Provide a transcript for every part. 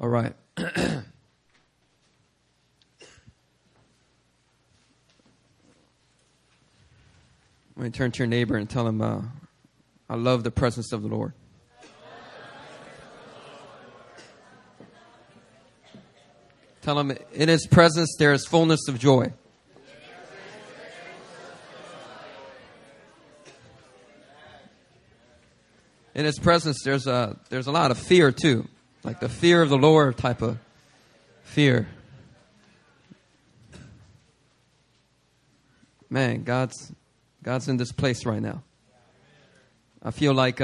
All right. I'm going to turn to your neighbor and tell him, I love the presence of the Lord. Tell him, in his presence there is fullness of joy. In his presence there's a lot of fear too. Like the fear of the Lord type of fear. Man, God's in this place right now. I feel like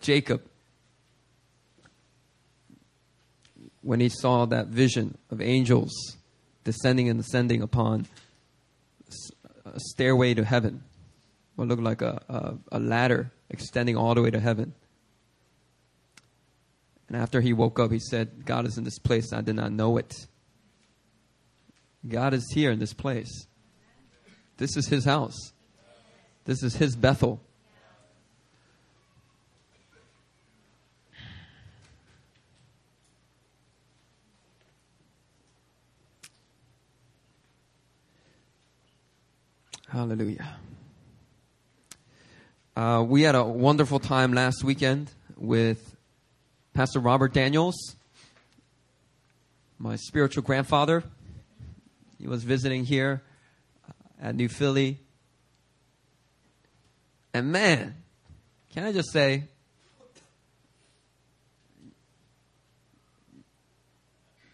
Jacob when he saw that vision of angels descending and ascending upon a stairway to heaven, what looked like a ladder extending all the way to heaven. And after he woke up, he said, God is in this place. I did not know it. God is here in this place. This is his house. This is his Bethel. Hallelujah. We had a wonderful time last weekend with Pastor Robert Daniels, my spiritual grandfather. He was visiting here at New Philly. And man, can I just say,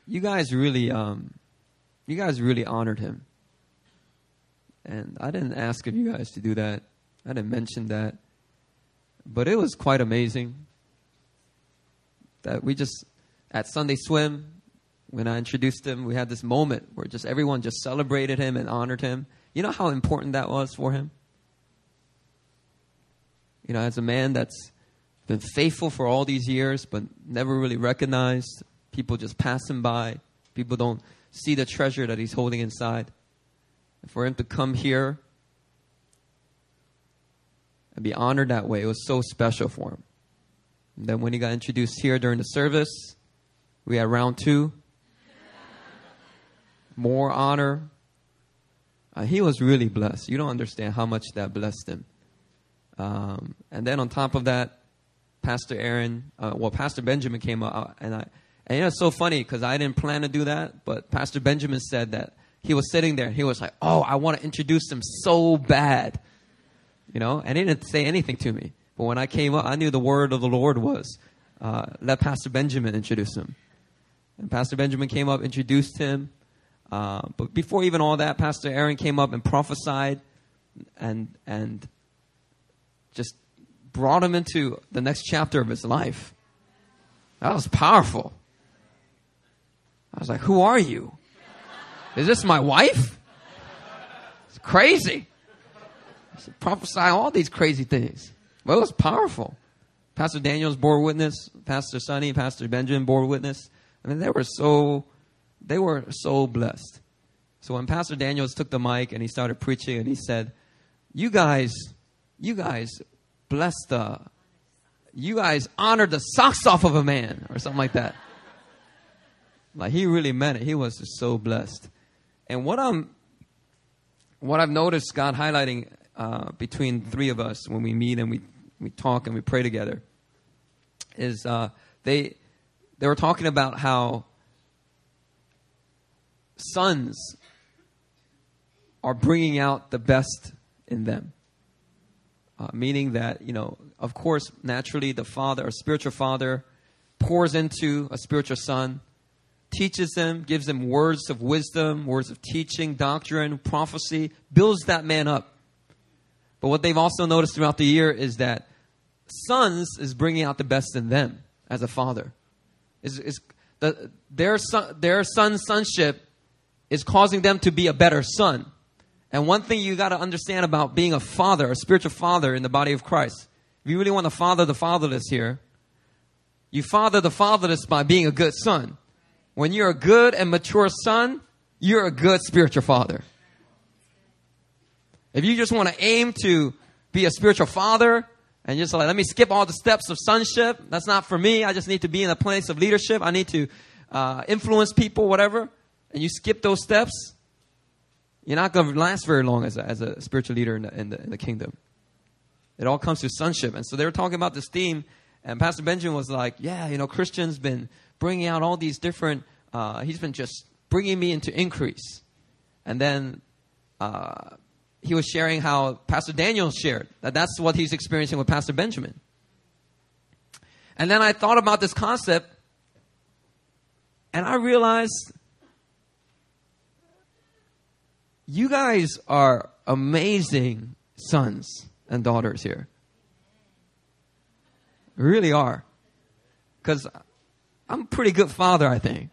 you guys really honored him. And I didn't ask of you guys to do that. I didn't mention that, but it was quite amazing that we just, at Sunday Swim, when I introduced him, we had this moment where just everyone just celebrated him and honored him. You know how important that was for him? You know, as a man that's been faithful for all these years, but never really recognized, people just pass him by. People don't see the treasure that he's holding inside. And for him to come here and be honored that way, it was so special for him. And then when he got introduced here during the service, we had round two. More honor. He was really blessed. You don't understand how much that blessed him. And then on top of that, Pastor Benjamin came out. And you know, it's so funny because I didn't plan to do that, but Pastor Benjamin said that he was sitting there and he was like, oh, I want to introduce him so bad. You know, and he didn't say anything to me. But when I came up, I knew the word of the Lord was, let Pastor Benjamin introduce him. And Pastor Benjamin came up, introduced him. But before even all that, Pastor Aaron came up and prophesied and just brought him into the next chapter of his life. That was powerful. I was like, who are you? Is this my wife? It's crazy. Prophesy all these crazy things. Well, it was powerful. Pastor Daniels bore witness. Pastor Sonny, Pastor Benjamin bore witness. I mean, they were so blessed. So when Pastor Daniels took the mic and he started preaching and he said, you guys honored the socks off of a man, or something like that. Like, he really meant it. He was just so blessed. And what I've noticed God highlighting between the three of us when we meet and we talk and we pray together is they were talking about how sons are bringing out the best in them, meaning that, you know, of course, naturally the father, a spiritual father, pours into a spiritual son, teaches them, gives them words of wisdom, words of teaching, doctrine, prophecy, builds that man up. But what they've also noticed throughout the year is that sons is bringing out the best in them as a father. Their son's sonship is causing them to be a better son. And one thing you got to understand about being a father, a spiritual father in the body of Christ, if you really want to father the fatherless here, you father the fatherless by being a good son. When you're a good and mature son, you're a good spiritual father. If you just want to aim to be a spiritual father And you're just like, let me skip all the steps of sonship. That's not for me. I just need to be in a place of leadership. I need to influence people, whatever. And you skip those steps, you're not going to last very long as a spiritual leader in the kingdom. It all comes to sonship. And so they were talking about this theme. And Pastor Benjamin was like, yeah, you know, Christian's been bringing out all these different, he's been just bringing me into increase. And then he was sharing how Pastor Daniels shared that that's what he's experiencing with Pastor Benjamin. And then I thought about this concept, and I realized you guys are amazing sons and daughters here. You really are. Because I'm a pretty good father, I think.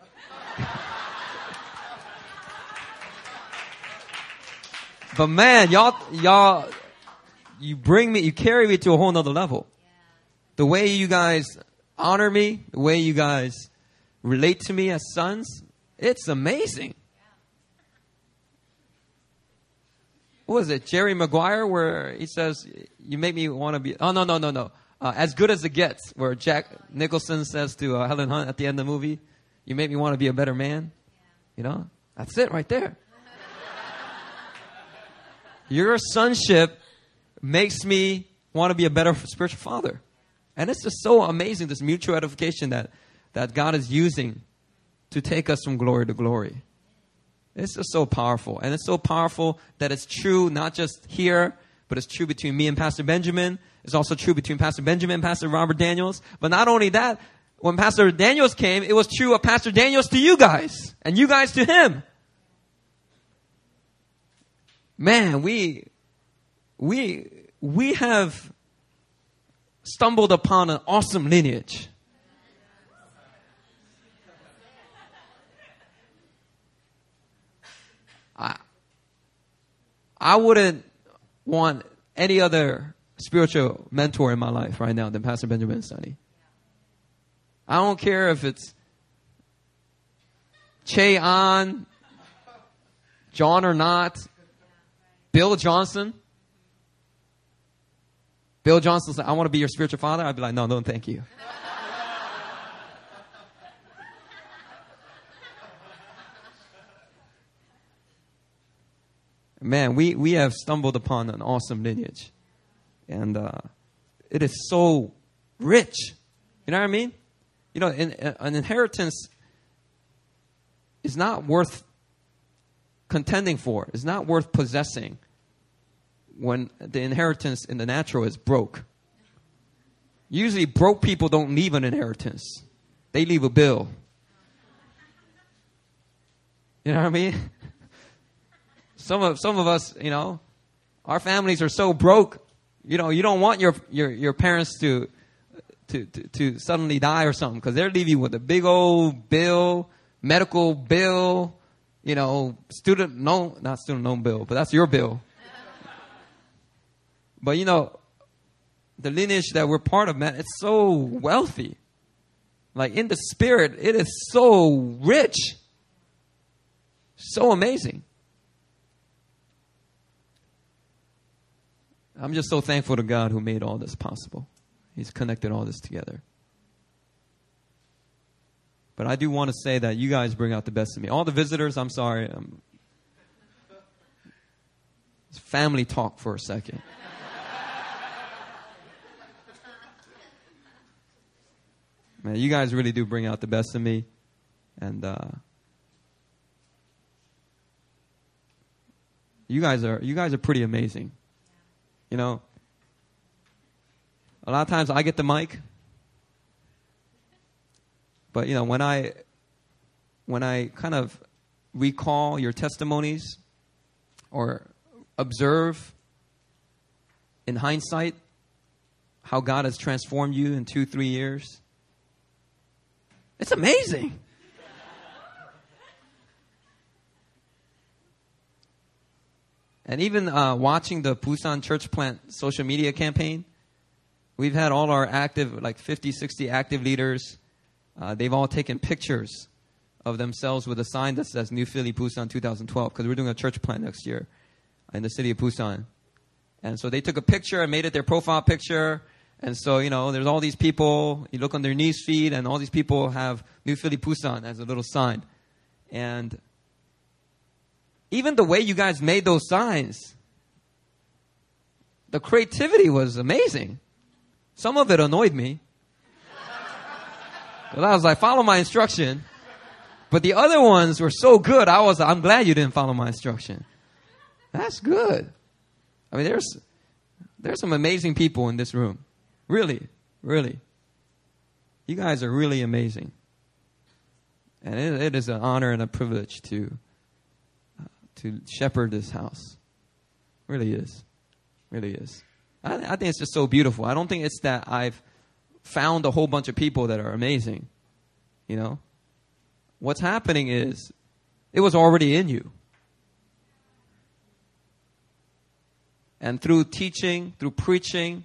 But man, y'all, you carry me to a whole nother level. Yeah. The way you guys honor me, the way you guys relate to me as sons, it's amazing. Yeah. What was it, Jerry Maguire, where he says, you make me want to be, oh, no. As Good as It Gets, where Jack Nicholson says to Helen Hunt at the end of the movie, you make me want to be a better man. Yeah. You know, that's it right there. Your sonship makes me want to be a better spiritual father. And it's just so amazing, this mutual edification that God is using to take us from glory to glory. It's just so powerful. And it's so powerful that it's true not just here, but it's true between me and Pastor Benjamin. It's also true between Pastor Benjamin and Pastor Robert Daniels. But not only that, when Pastor Daniels came, it was true of Pastor Daniels to you guys and you guys to him. Man, we have stumbled upon an awesome lineage. I wouldn't want any other spiritual mentor in my life right now than Pastor Benjamin and Sonny. I don't care if it's Che-An, John or not. Bill Johnson said, I want to be your spiritual father. I'd be like, no, thank you. Man, we have stumbled upon an awesome lineage. And it is so rich. You know what I mean? You know, an inheritance is not worth contending for. It's not worth possessing when the inheritance in the natural is broke. Usually broke people don't leave an inheritance. They leave a bill. You know what I mean? Some of us, you know, our families are so broke, you know, you don't want your parents to suddenly die or something, because they're leaving you with a big old bill, medical bill, you know, not student loan bill, but that's your bill. But you know, the lineage that we're part of, man, it's so wealthy. Like in the spirit, it is so rich. So amazing. I'm just so thankful to God who made all this possible. He's connected all this together. But I do want to say that you guys bring out the best in me. All the visitors, I'm sorry. It's family talk for a second. Man, you guys really do bring out the best in me. And you guys are pretty amazing. You know, a lot of times I get the mic. But, you know, when I kind of recall your testimonies or observe in hindsight how God has transformed you in 2-3 years, it's amazing. And even watching the Busan church plant social media campaign, we've had all our active, like 50, 60 active leaders. They've all taken pictures of themselves with a sign that says New Philly, Busan 2012, because we're doing a church plant next year in the city of Busan. And so they took a picture and made it their profile picture. And so, you know, there's all these people, you look on their news feed, and all these people have New Philly, Busan as a little sign. And even the way you guys made those signs, the creativity was amazing. Some of it annoyed me. Because I was like, follow my instruction. But the other ones were so good, I was like, I'm glad you didn't follow my instruction. That's good. I mean, there's some amazing people in this room. Really, really. You guys are really amazing. And it is an honor and a privilege to shepherd this house. Really is. Really is. I think it's just so beautiful. I don't think it's that I've found a whole bunch of people that are amazing. You know? What's happening is it was already in you. And through teaching, through preaching,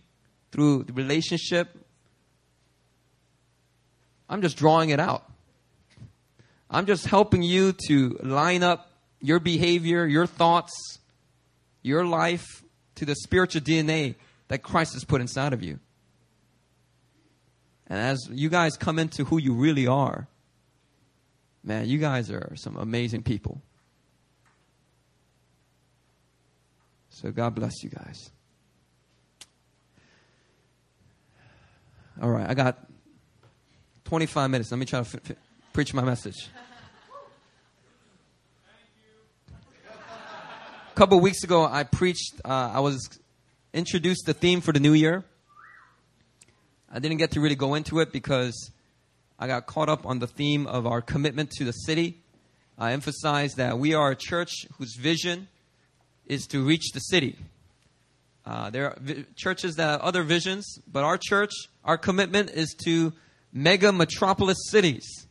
through the relationship, I'm just drawing it out. I'm just helping you to line up your behavior, your thoughts, your life to the spiritual DNA that Christ has put inside of you. And as you guys come into who you really are, man, you guys are some amazing people. So God bless you guys. All right, I got 25 minutes. Let me try to preach my message. A couple of weeks ago, I preached. I was introduced the theme for the new year. I didn't get to really go into it because I got caught up on the theme of our commitment to the city. I emphasized that we are a church whose vision is to reach the city. There are churches that have other visions, but our church, our commitment is to mega metropolis cities,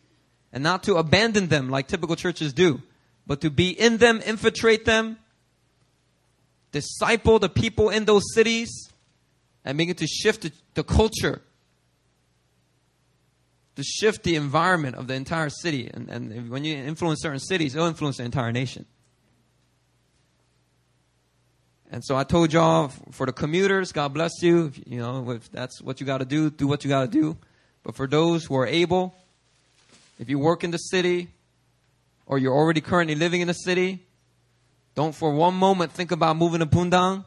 and not to abandon them like typical churches do, but to be in them, infiltrate them, disciple the people in those cities, and begin to shift the culture, to shift the environment of the entire city. And when you influence certain cities, it'll influence the entire nation. And so I told y'all, for the commuters, God bless you. You know, if that's what you got to do what you got to do. But for those who are able, if you work in the city or you're already currently living in the city, don't for one moment think about moving to Pundang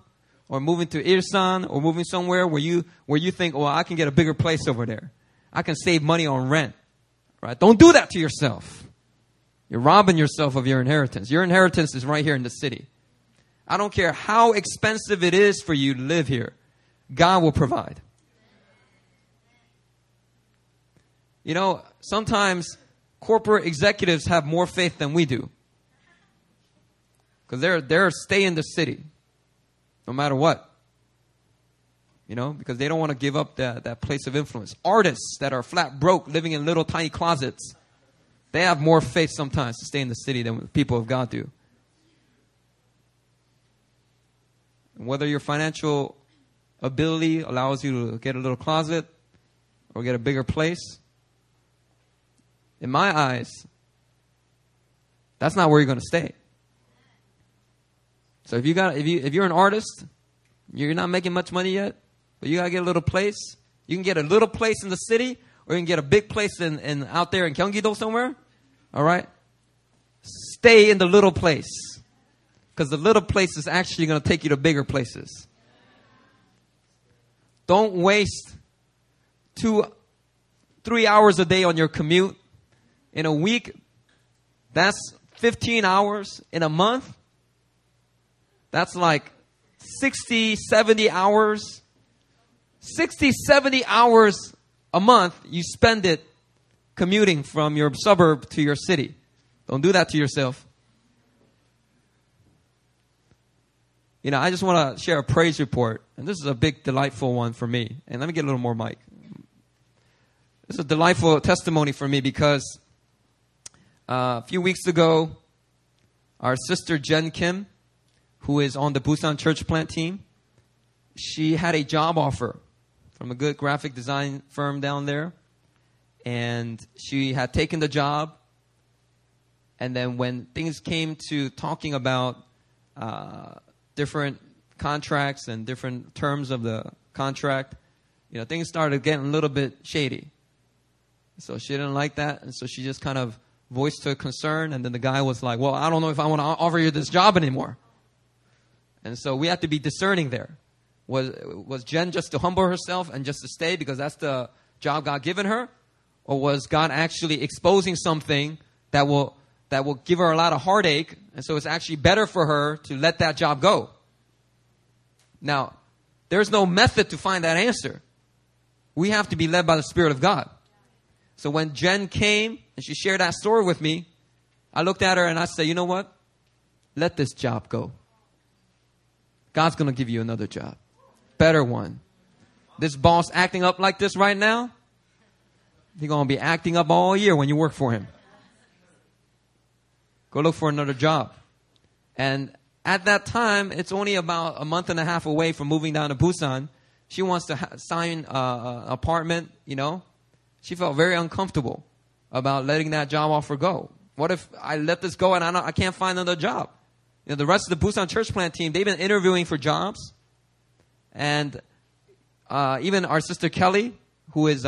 or moving to Irsan or moving somewhere where you think, oh, I can get a bigger place over there. I can save money on rent. Right? Don't do that to yourself. You're robbing yourself of your inheritance. Your inheritance is right here in the city. I don't care how expensive it is for you to live here. God will provide. You know, sometimes corporate executives have more faith than we do. Because they're stay in the city. No matter what. You know, because they don't want to give up that place of influence. Artists that are flat broke living in little tiny closets. They have more faith sometimes to stay in the city than people of God do. Whether your financial ability allows you to get a little closet or get a bigger place, in my eyes, that's not where you're going to stay. So if you're an artist, you're not making much money yet, but you got to get a little place. You can get a little place in the city, or you can get a big place in out there in Gyeonggi-do somewhere. All right? Stay in the little place. Because the little place is actually going to take you to bigger places. Don't waste 2-3 hours a day on your commute. In a week, that's 15 hours. In a month, that's like 60-70 hours. 60-70 hours a month, you spend it commuting from your suburb to your city. Don't do that to yourself. You know, I just want to share a praise report. And this is a big, delightful one for me. And let me get a little more mic. This is a delightful testimony for me because a few weeks ago, our sister Jen Kim, who is on the Busan church plant team, she had a job offer from a good graphic design firm down there. And she had taken the job. And then when things came to talking about different contracts and different terms of the contract, you know, things started getting a little bit shady. So she didn't like that. And so she just kind of voiced her concern. And then the guy was like, well, I don't know if I want to offer you this job anymore. And so we have to be discerning there. Was Jen just to humble herself and just to stay because that's the job God given her? Or was God actually exposing something that will give her a lot of heartache? And so it's actually better for her to let that job go. Now, there's no method to find that answer. We have to be led by the Spirit of God. So when Jen came and she shared that story with me, I looked at her and I said, you know what? Let this job go. God's going to give you another job. Better one. This boss acting up like this right now, he's going to be acting up all year when you work for him. Go look for another job. And at that time, it's only about a month and a half away from moving down to Busan. She wants to sign an apartment, you know. She felt very uncomfortable about letting that job offer go. What if I let this go and I can't find another job? You know, the rest of the Busan church plant team, they've been interviewing for jobs. And even our sister Kelly, who's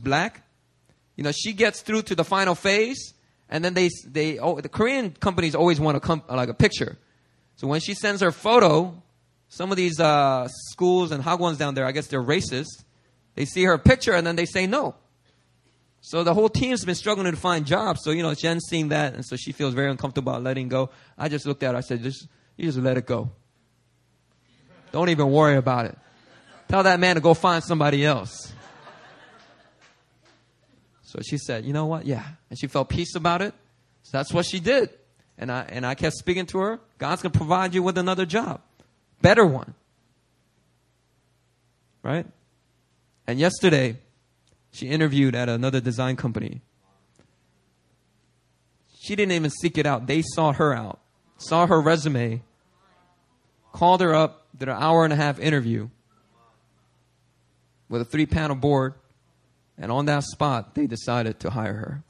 black, you know, she gets through to the final phase. And then the Korean companies always want a picture. So when she sends her photo, some of these schools and hagwons down there, I guess they're racist. They see her picture and then they say no. So the whole team's been struggling to find jobs. So, you know, Jen's seeing that. And so she feels very uncomfortable about letting go. I just looked at her. I said, you just let it go. Don't even worry about it. Tell that man to go find somebody else. So she said, you know what? Yeah. And she felt peace about it. So that's what she did. And I kept speaking to her. God's going to provide you with another job. Better one. Right? And yesterday, she interviewed at another design company. She didn't even seek it out. They sought her out, saw her resume, called her up, did an hour-and-a-half interview with a 3-panel board, and on that spot, they decided to hire her.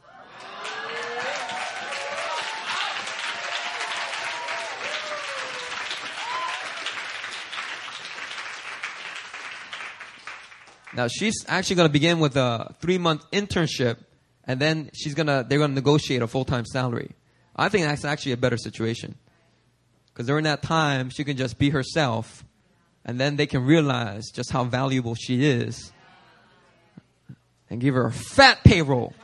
Now, she's actually going to begin with a 3-month internship, and then they're going to negotiate a full-time salary. I think that's actually a better situation, because during that time, she can just be herself, and then they can realize just how valuable she is and give her a fat payroll.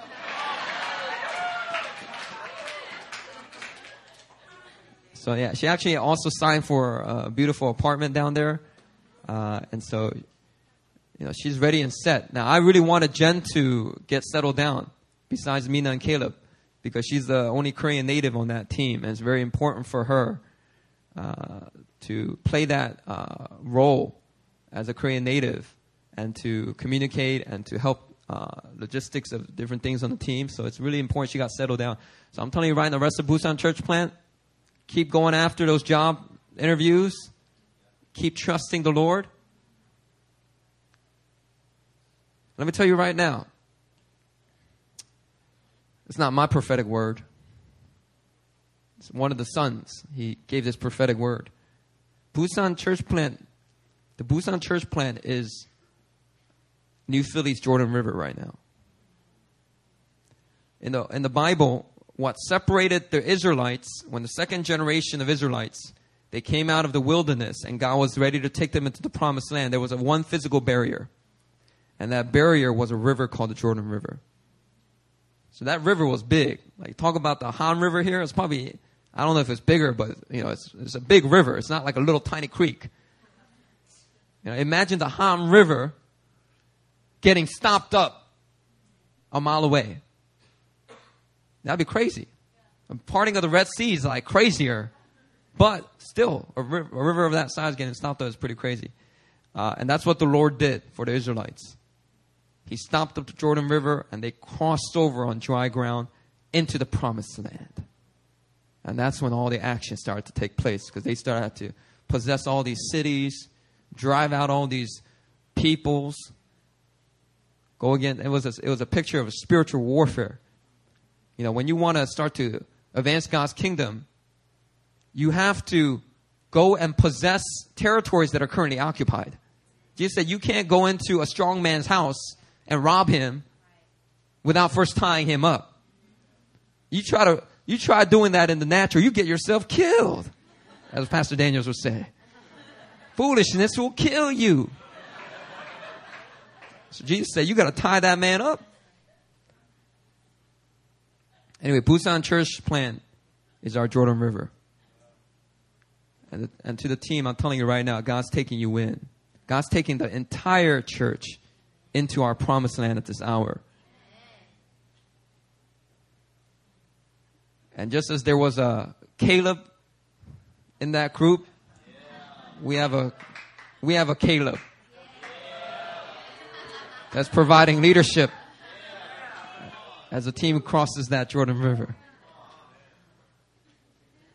So, yeah, she actually also signed for a beautiful apartment down there, and so... you know, she's ready and set. Now, I really wanted Jen to get settled down besides Mina and Caleb because she's the only Korean native on that team. And it's very important for her to play that role as a Korean native and to communicate and to help logistics of different things on the team. So it's really important she got settled down. So I'm telling you right now, the rest of Busan Church Plant, keep going after those job interviews. Keep trusting the Lord. Let me tell you right now, it's not my prophetic word. It's one of the sons. He gave this prophetic word. Busan Church Plant, the Busan Church Plant is New Philly's Jordan River right now. In the Bible, what separated the Israelites, when the second generation of Israelites, they came out of the wilderness and God was ready to take them into the Promised Land, there was one physical barrier. And that barrier was a river called the Jordan River. So that river was big. Like, talk about the Han River here. It's probably, I don't know if it's bigger, but, you know, it's a big river. It's not like a little tiny creek. You know, imagine the Han River getting stopped up a mile away. That'd be crazy. And parting of the Red Sea is like crazier. But still, a river of that size getting stopped up is pretty crazy. And that's what the Lord did for the Israelites. He stopped up the Jordan River and they crossed over on dry ground into the Promised Land. And that's when all the action started to take place because they started to possess all these cities, drive out all these peoples. Go again. It was a picture of a spiritual warfare. You know, when you want to start to advance God's kingdom, you have to go and possess territories that are currently occupied. Jesus said you can't go into a strong man's house and rob him without first tying him up. You try doing that in the natural, you get yourself killed, as Pastor Daniels would say. Foolishness will kill you. So Jesus said, you got to tie that man up. Anyway, Busan church plan is our Jordan River. And to the team, I'm telling you right now, God's taking you in. God's taking the entire church into our promised land at this hour. And just as there was a Caleb in that group, we have a Caleb that's providing leadership as the team crosses that Jordan River.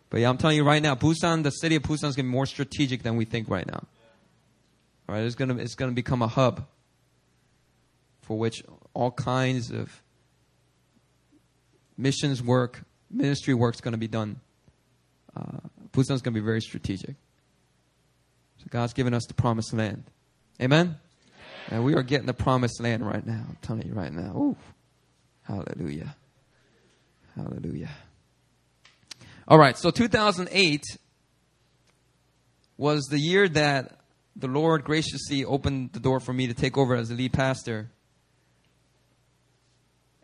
But yeah, I'm telling you right now, Busan, the city of Busan, is going to be more strategic than we think right now. All right, it's going to become a hub for which all kinds of missions work, ministry work is going to be done. Busan is going to be very strategic. So God's given us the promised land. Amen? And we are getting the promised land right now. I'm telling you right now. Ooh. Hallelujah. Hallelujah. All right. So 2008 was the year that the Lord graciously opened the door for me to take over as the lead pastor.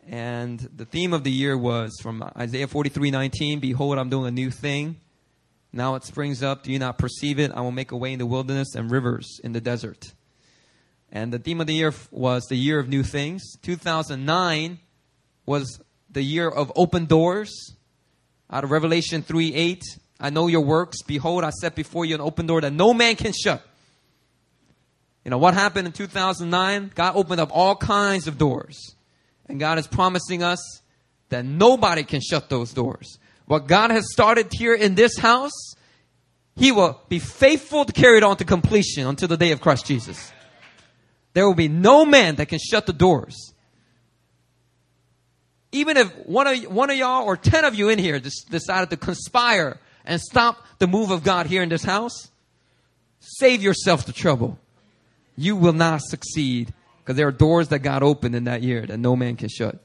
And the theme of the year was from Isaiah 43:19, behold, I'm doing a new thing. Now it springs up. Do you not perceive it? I will make a way in the wilderness and rivers in the desert. And the theme of the year was the year of new things. 2009 was the year of open doors. Out of Revelation 3:8, I know your works. Behold, I set before you an open door that no man can shut. You know, what happened in 2009? God opened up all kinds of doors. And God is promising us that nobody can shut those doors. What God has started here in this house, He will be faithful to carry it on to completion until the day of Christ Jesus. There will be no man that can shut the doors. Even if one of y'all or 10 of you in here just decided to conspire and stop the move of God here in this house, save yourself the trouble. You will not succeed because there are doors that God opened in that year that no man can shut.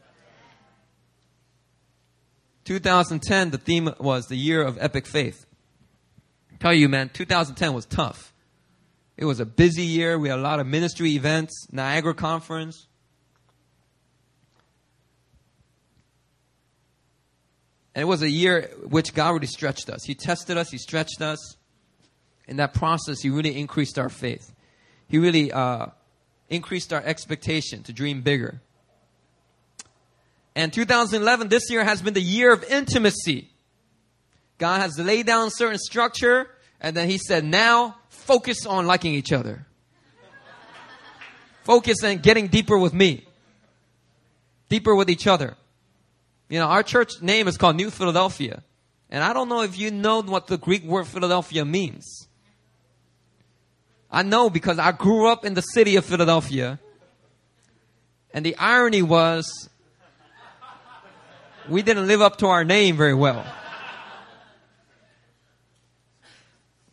2010, the theme was the year of epic faith. I tell you, man, 2010 was tough. It was a busy year. We had a lot of ministry events, Niagara Conference. And it was a year which God really stretched us. He tested us. He stretched us. In that process, He really increased our faith. He really increased our expectation to dream bigger. And 2011, this year, has been the year of intimacy. God has laid down certain structure, and then He said, now focus on liking each other. Focus on getting deeper with me. Deeper with each other. You know, our church name is called New Philadelphia. And I don't know if you know what the Greek word Philadelphia means. I know because I grew up in the city of Philadelphia. And the irony was, we didn't live up to our name very well.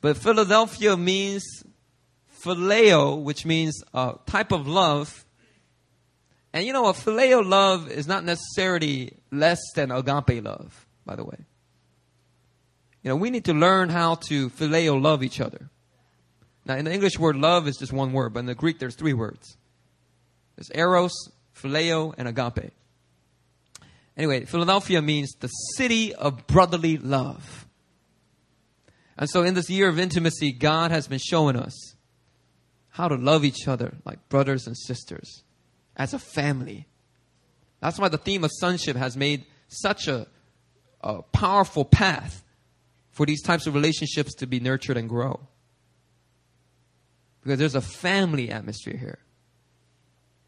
But Philadelphia means phileo, which means a type of love. And you know, a phileo love is not necessarily less than agape love, by the way. You know, we need to learn how to phileo love each other. Now, in the English word love is just one word, but in the Greek there's three words. There's eros, phileo, and agape. Anyway, Philadelphia means the city of brotherly love. And so in this year of intimacy, God has been showing us how to love each other like brothers and sisters as a family. That's why the theme of sonship has made such a powerful path for these types of relationships to be nurtured and grow. Because there's a family atmosphere here.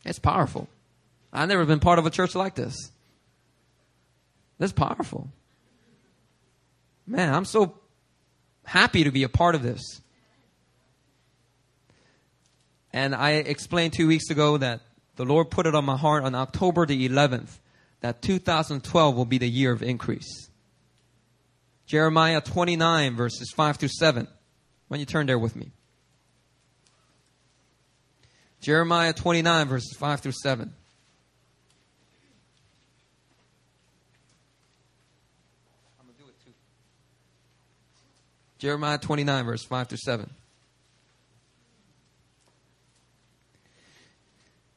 It's powerful. I've never been part of a church like this. That's powerful. Man, I'm so happy to be a part of this. And I explained 2 weeks ago that the Lord put it on my heart on October the 11th that 2012 will be the year of increase. Jeremiah 29 verses 5 through 7. Why don't you turn there with me? Jeremiah 29, verses 5 through 7. I'm going to do it too. Jeremiah 29, verse 5 through 7.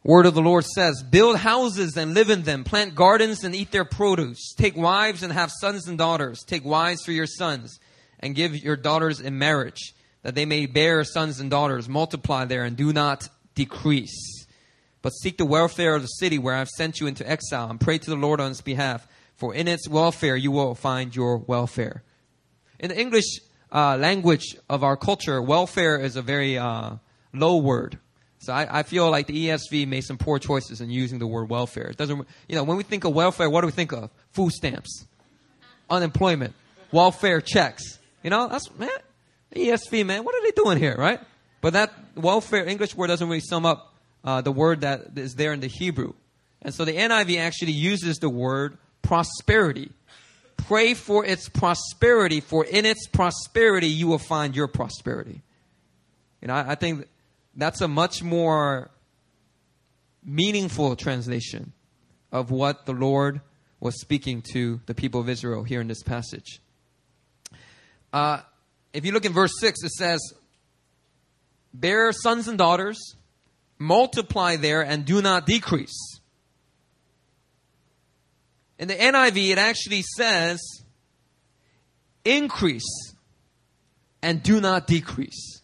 Word of the Lord says, build houses and live in them. Plant gardens and eat their produce. Take wives and have sons and daughters. Take wives for your sons and give your daughters in marriage, that they may bear sons and daughters. Multiply there and do not decrease. But seek the welfare of the city where I have sent you into exile, and pray to the Lord on its behalf. For in its welfare you will find your welfare. In the English language of our culture, welfare is a very low word. So I feel like the ESV made some poor choices in using the word welfare. It doesn't, you know, when we think of welfare, what do we think of? Food stamps, unemployment, welfare checks. You know, that's, man, ESV, man, what are they doing here, right? But that welfare English word doesn't really sum up the word that is there in the Hebrew. And so the NIV actually uses the word prosperity. Pray for its prosperity, for in its prosperity you will find your prosperity. You know, I think that's a much more meaningful translation of what the Lord was speaking to the people of Israel here in this passage. If you look in verse 6, it says, bear sons and daughters, multiply there, and do not decrease. In the NIV, it actually says, increase and do not decrease.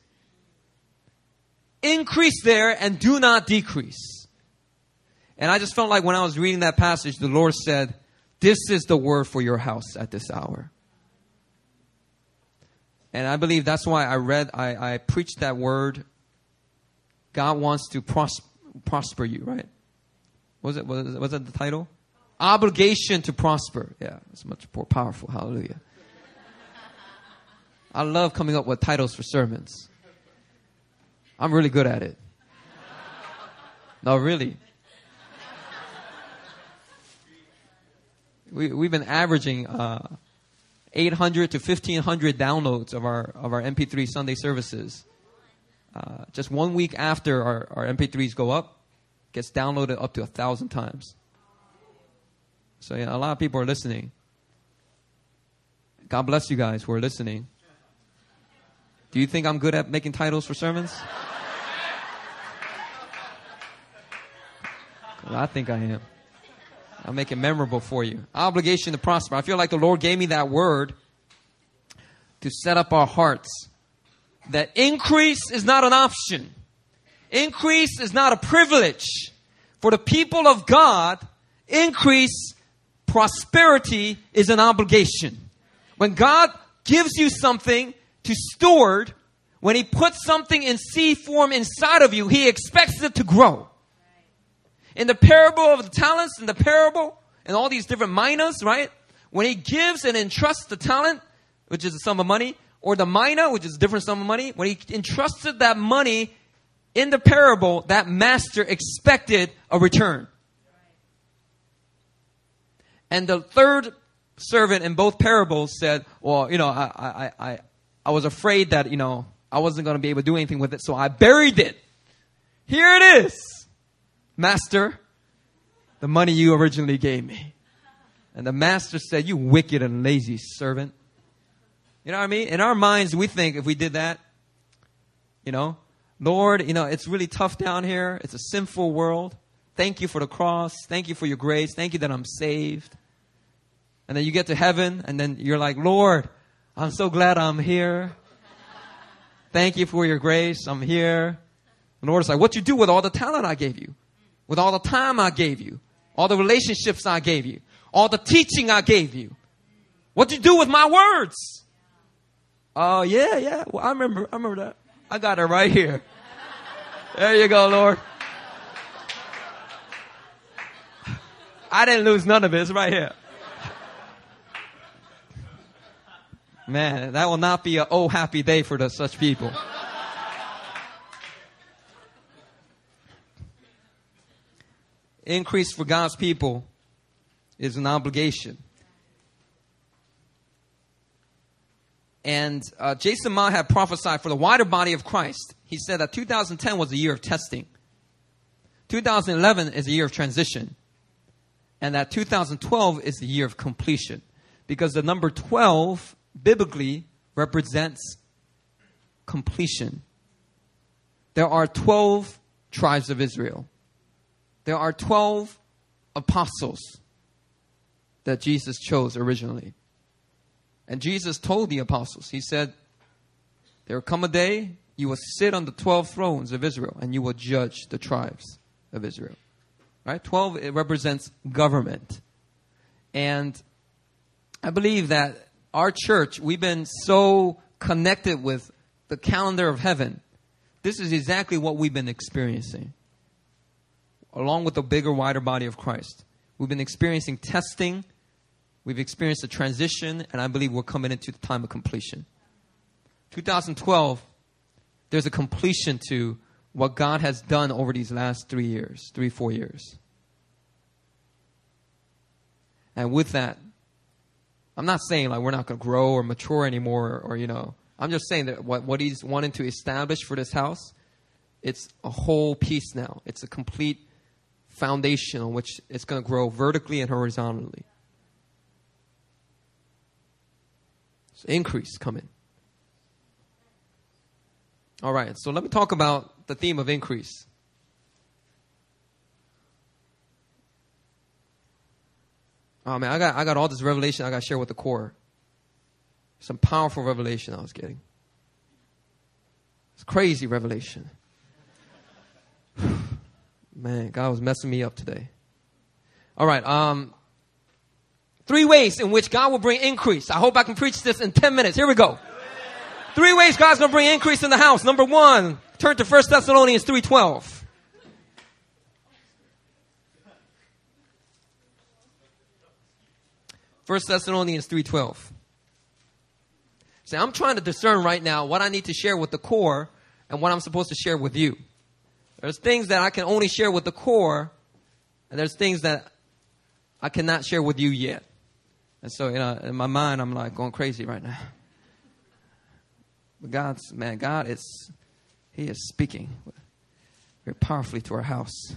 Increase there and do not decrease. And I just felt like when I was reading that passage, the Lord said, this is the word for your house at this hour. And I believe that's why I preached that word. God wants to prosper you, right? Was that the title? Obligation to prosper. Yeah, it's much more powerful. Hallelujah. I love coming up with titles for sermons. I'm really good at it. No, really. We've been averaging 800 to 1,500 downloads of our MP3 Sunday services. Just 1 week after our MP3s go up, gets downloaded up to 1,000 times. So yeah, a lot of people are listening. God bless you guys who are listening. Do you think I'm good at making titles for sermons? Well, I think I am. I'll make it memorable for you. Obligation to prosper. I feel like the Lord gave me that word to set up our hearts. That increase is not an option. Increase is not a privilege. For the people of God, increase, prosperity is an obligation. When God gives you something to steward, when He puts something in seed form inside of you, He expects it to grow. In the parable of the talents, in the parable, and all these different minas, right? When He gives and entrusts the talent, which is a sum of money, or the mina, which is a different sum of money, when He entrusted that money in the parable, that master expected a return. And the third servant in both parables said, well, you know, I was afraid that, you know, I wasn't going to be able to do anything with it, so I buried it. Here it is. Master, the money you originally gave me. And the master said, you wicked and lazy servant. You know what I mean? In our minds, we think if we did that, you know, Lord, you know, it's really tough down here. It's a sinful world. Thank you for the cross. Thank you for your grace. Thank you that I'm saved. And then you get to heaven and then you're like, Lord, I'm so glad I'm here. Thank you for your grace. I'm here. The Lord is like, what you do with all the talent I gave you? With all the time I gave you, all the relationships I gave you, all the teaching I gave you, what do you do with my words? Oh, yeah. Well, I remember that. I got it right here. There you go, Lord. I didn't lose none of it. It's right here. Man, that will not be a oh happy day for such people. Increase for God's people is an obligation. And Jason Ma had prophesied for the wider body of Christ. He said that 2010 was a year of testing. 2011 is a year of transition. And that 2012 is the year of completion. Because the number 12 biblically represents completion. There are 12 tribes of Israel. There are 12 apostles that Jesus chose originally. And Jesus told the apostles, he said, there will come a day you will sit on the 12 thrones of Israel and you will judge the tribes of Israel. Right? 12, it represents government. And I believe that our church, we've been so connected with the calendar of heaven. This is exactly what we've been experiencing. Along with the bigger, wider body of Christ. We've been experiencing testing. We've experienced a transition. And I believe we're coming into the time of completion. 2012, there's a completion to what God has done over these last 3 years, 4 years. And with that, I'm not saying like we're not going to grow or mature anymore or, you know. I'm just saying that what he's wanting to establish for this house, it's a whole piece now. It's a complete foundation on which it's going to grow vertically and horizontally. So increase coming. All right, so let me talk about the theme of increase. Oh man, I got all this revelation I got to share with the core. Some powerful revelation I was getting. It's crazy revelation. Man, God was messing me up today. All right, 3 ways in which God will bring increase. I hope I can preach this in 10 minutes. Here we go. 3 ways God's going to bring increase in the house. Number 1, turn to 1 Thessalonians 3:12. See, I'm trying to discern right now what I need to share with the core and what I'm supposed to share with you. There's things that I can only share with the core, and there's things that I cannot share with you yet. And so, you know, in my mind, I'm like going crazy right now. But God is speaking very powerfully to our house.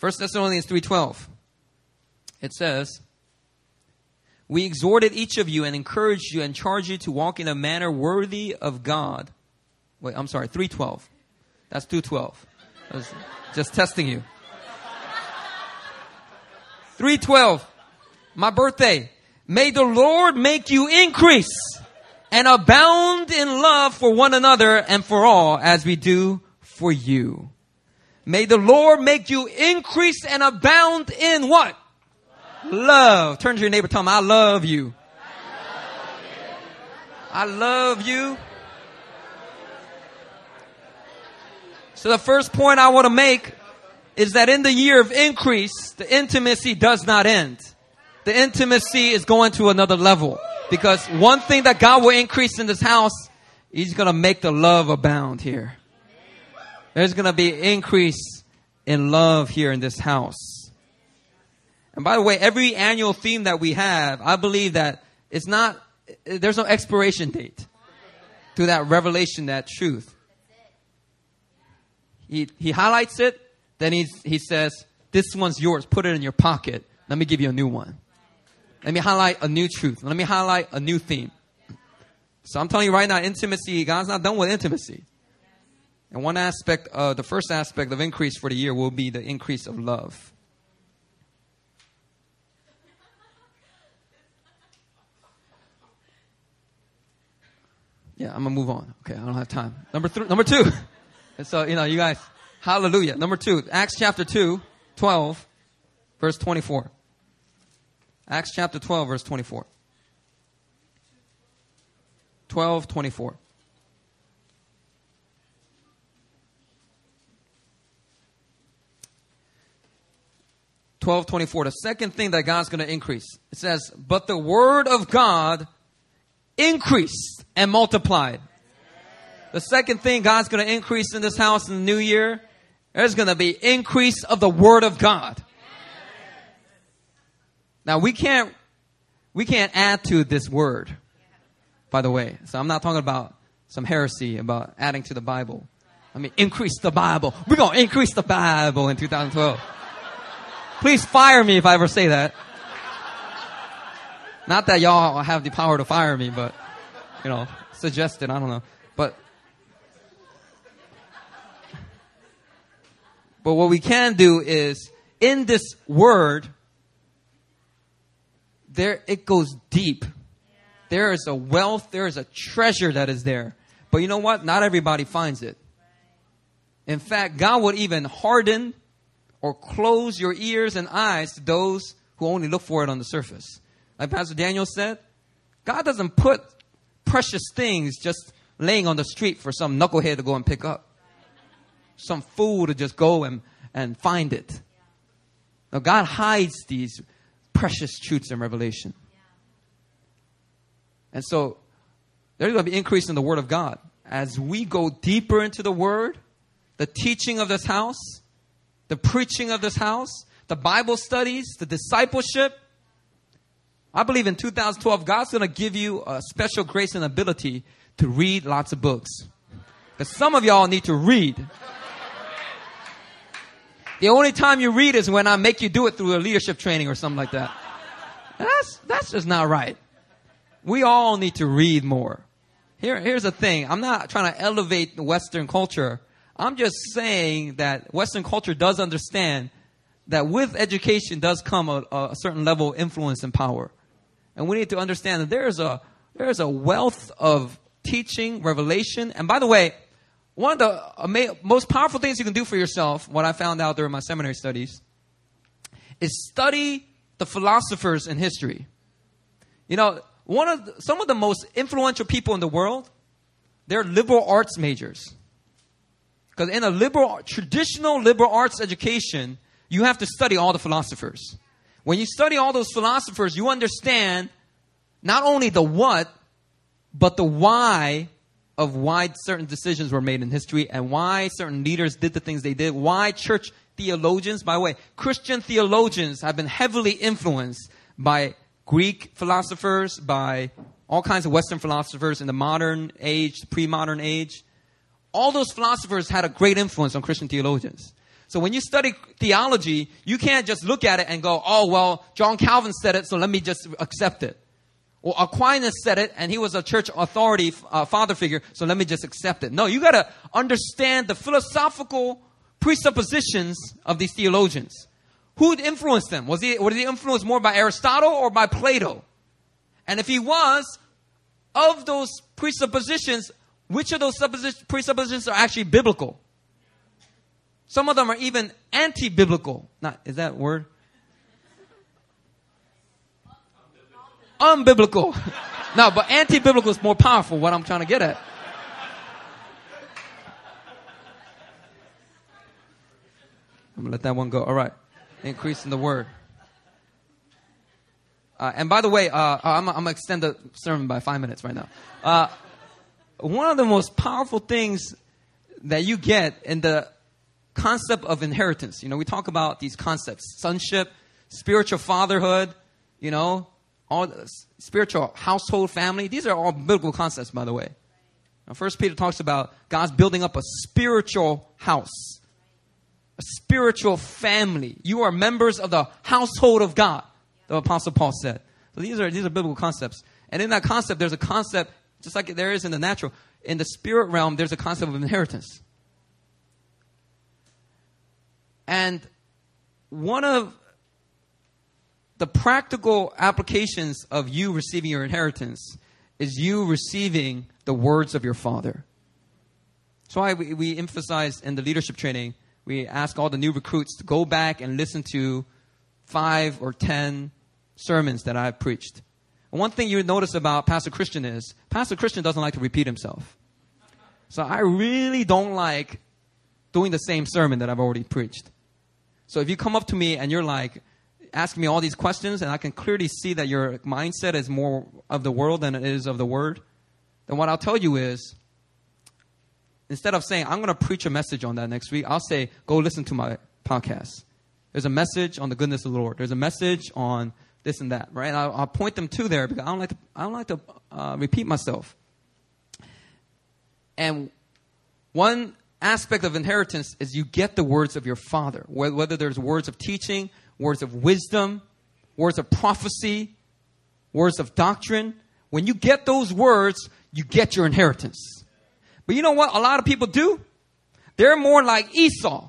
1 Thessalonians 3:12. It says, we exhorted each of you and encouraged you and charged you to walk in a manner worthy of God. 3:12. That's 2:12. I was just testing you. 3:12. My birthday. May the Lord make you increase and abound in love for one another and for all as we do for you. May the Lord make you increase and abound in what? Love. Turn to your neighbor, tell him, I love you. I love you. So the first point I want to make is that in the year of increase, the intimacy does not end. The intimacy is going to another level. Because one thing that God will increase in this house, he's going to make the love abound here. There's going to be increase in love here in this house. And by the way, every annual theme that we have, I believe that there's no expiration date to that revelation, that truth. He highlights it, then he says, this one's yours, put it in your pocket. Let me give you a new one. Let me highlight a new truth. Let me highlight a new theme. So I'm telling you right now, intimacy, God's not done with intimacy. And one aspect, the first aspect of increase for the year will be the increase of love. Yeah, I'm going to move on. Okay, I don't have time. Number 2. And so, you guys, hallelujah. Number 2, Acts chapter 12, verse 24. Acts chapter 12, verse 24. 12:24. The second thing that God's going to increase. It says, but the word of God increased and multiplied. The second thing God's going to increase in this house in the new year, there's going to be increase of the word of God. Now, we can't add to this word, by the way. So I'm not talking about some heresy about adding to the Bible. increase the Bible. We're going to increase the Bible in 2012. Please fire me if I ever say that. Not that y'all have the power to fire me, but, you know, suggest it. I don't know. But what we can do is, in this word, there it goes deep. There is a wealth, there is a treasure that is there. But you know what? Not everybody finds it. In fact, God would even harden or close your ears and eyes to those who only look for it on the surface. Like Pastor Daniel said, God doesn't put precious things just laying on the street for some knucklehead to go and pick up. Some fool to just go and find it. Now, God hides these precious truths in Revelation. And so there's going to be increase in the Word of God. As we go deeper into the Word, the teaching of this house, the preaching of this house, the Bible studies, the discipleship. I believe in 2012, God's going to give you a special grace and ability to read lots of books. Because some of y'all need to read. The only time you read is when I make you do it through a leadership training or something like that. That's just not right. We all need to read more. Here's the thing. I'm not trying to elevate Western culture. I'm just saying that Western culture does understand that with education does come a certain level of influence and power. And we need to understand that there is a wealth of teaching, revelation. And by the way, one of the most powerful things you can do for yourself, what I found out during my seminary studies, is study the philosophers in history. You know, some of the most influential people in the world, they're liberal arts majors. Because in a traditional liberal arts education, you have to study all the philosophers. When you study all those philosophers, you understand not only the what, but the why of why certain decisions were made in history and why certain leaders did the things they did, why church theologians, by the way, Christian theologians have been heavily influenced by Greek philosophers, by all kinds of Western philosophers in the modern age, pre-modern age. All those philosophers had a great influence on Christian theologians. So when you study theology, you can't just look at it and go, oh, well, John Calvin said it, so let me just accept it. Well, Aquinas said it, and he was a church authority father figure, so let me just accept it. No, you got to understand the philosophical presuppositions of these theologians. Who influenced them? Was he influenced more by Aristotle or by Plato? And if he was, of those presuppositions, which of those presuppositions are actually biblical? Some of them are even anti-biblical. Is that a word? Unbiblical. No, but anti-biblical is more powerful, what I'm trying to get at. I'm going to let that one go. All right. Increase in the word. And by the way, I'm going to extend the sermon by 5 minutes right now. One of the most powerful things that you get in the concept of inheritance. You know, we talk about these concepts. Sonship, spiritual fatherhood, you know. All spiritual household family. These are all biblical concepts, by the way. Now, 1 Peter talks about God's building up a spiritual house, a spiritual family. You are members of the household of God, the Apostle Paul said. So these are biblical concepts. And in that concept, there's a concept, just like there is in the natural. In the spirit realm, there's a concept of inheritance. And one of the practical applications of you receiving your inheritance is you receiving the words of your father. That's why we emphasize in the leadership training, we ask all the new recruits to go back and listen to 5 or 10 sermons that I've preached. And one thing you notice about Pastor Christian is, Pastor Christian doesn't like to repeat himself. So I really don't like doing the same sermon that I've already preached. So if you come up to me and you're like, asking me all these questions, and I can clearly see that your mindset is more of the world than it is of the word, then what I'll tell you is, instead of saying, I'm going to preach a message on that next week, I'll say, go listen to my podcast. There's a message on the goodness of the Lord. There's a message on this and that, right? And I'll point them to there because I don't like to repeat myself. And one aspect of inheritance is you get the words of your father, whether there's words of teaching, words of wisdom, words of prophecy, words of doctrine. When you get those words, you get your inheritance. But you know what a lot of people do? They're more like Esau.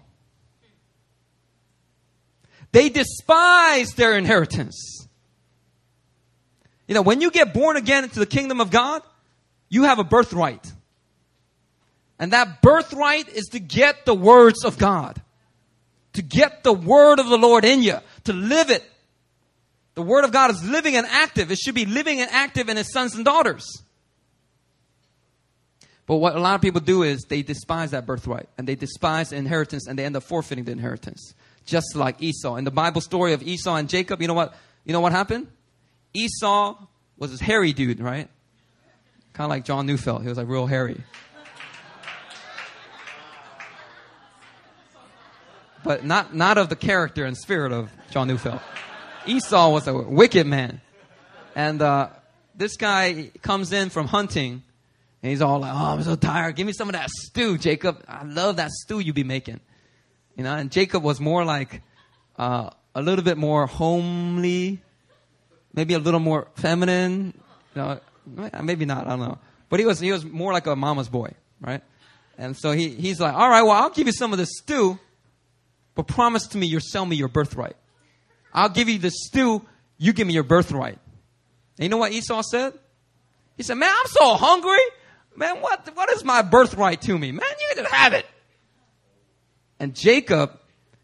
They despise their inheritance. You know, when you get born again into the kingdom of God, you have a birthright. And that birthright is to get the words of God, to get the word of the Lord in you, to live it. The word of God is living and active. It should be living and active in his sons and daughters. But what a lot of people do is they despise that birthright, and they despise the inheritance, and they end up forfeiting the inheritance, just like Esau. In the Bible story of Esau and Jacob, you know what happened? Esau was this hairy dude, right? Kind of like John Neufeld. He was like real hairy. But not of the character and spirit of John Neufeld. Esau was a wicked man. And this guy comes in from hunting. And he's all like, oh, I'm so tired. Give me some of that stew, Jacob. I love that stew you be making. You know, and Jacob was more like a little bit more homely, maybe a little more feminine. You know, maybe not, I don't know. But he was more like a mama's boy, right? And so he's like, all right, well, I'll give you some of the stew, but promise to me you'll sell me your birthright. I'll give you the stew, you give me your birthright. And you know what Esau said? He said, man, I'm so hungry. Man, what is my birthright to me? Man, you can just have it. And Jacob,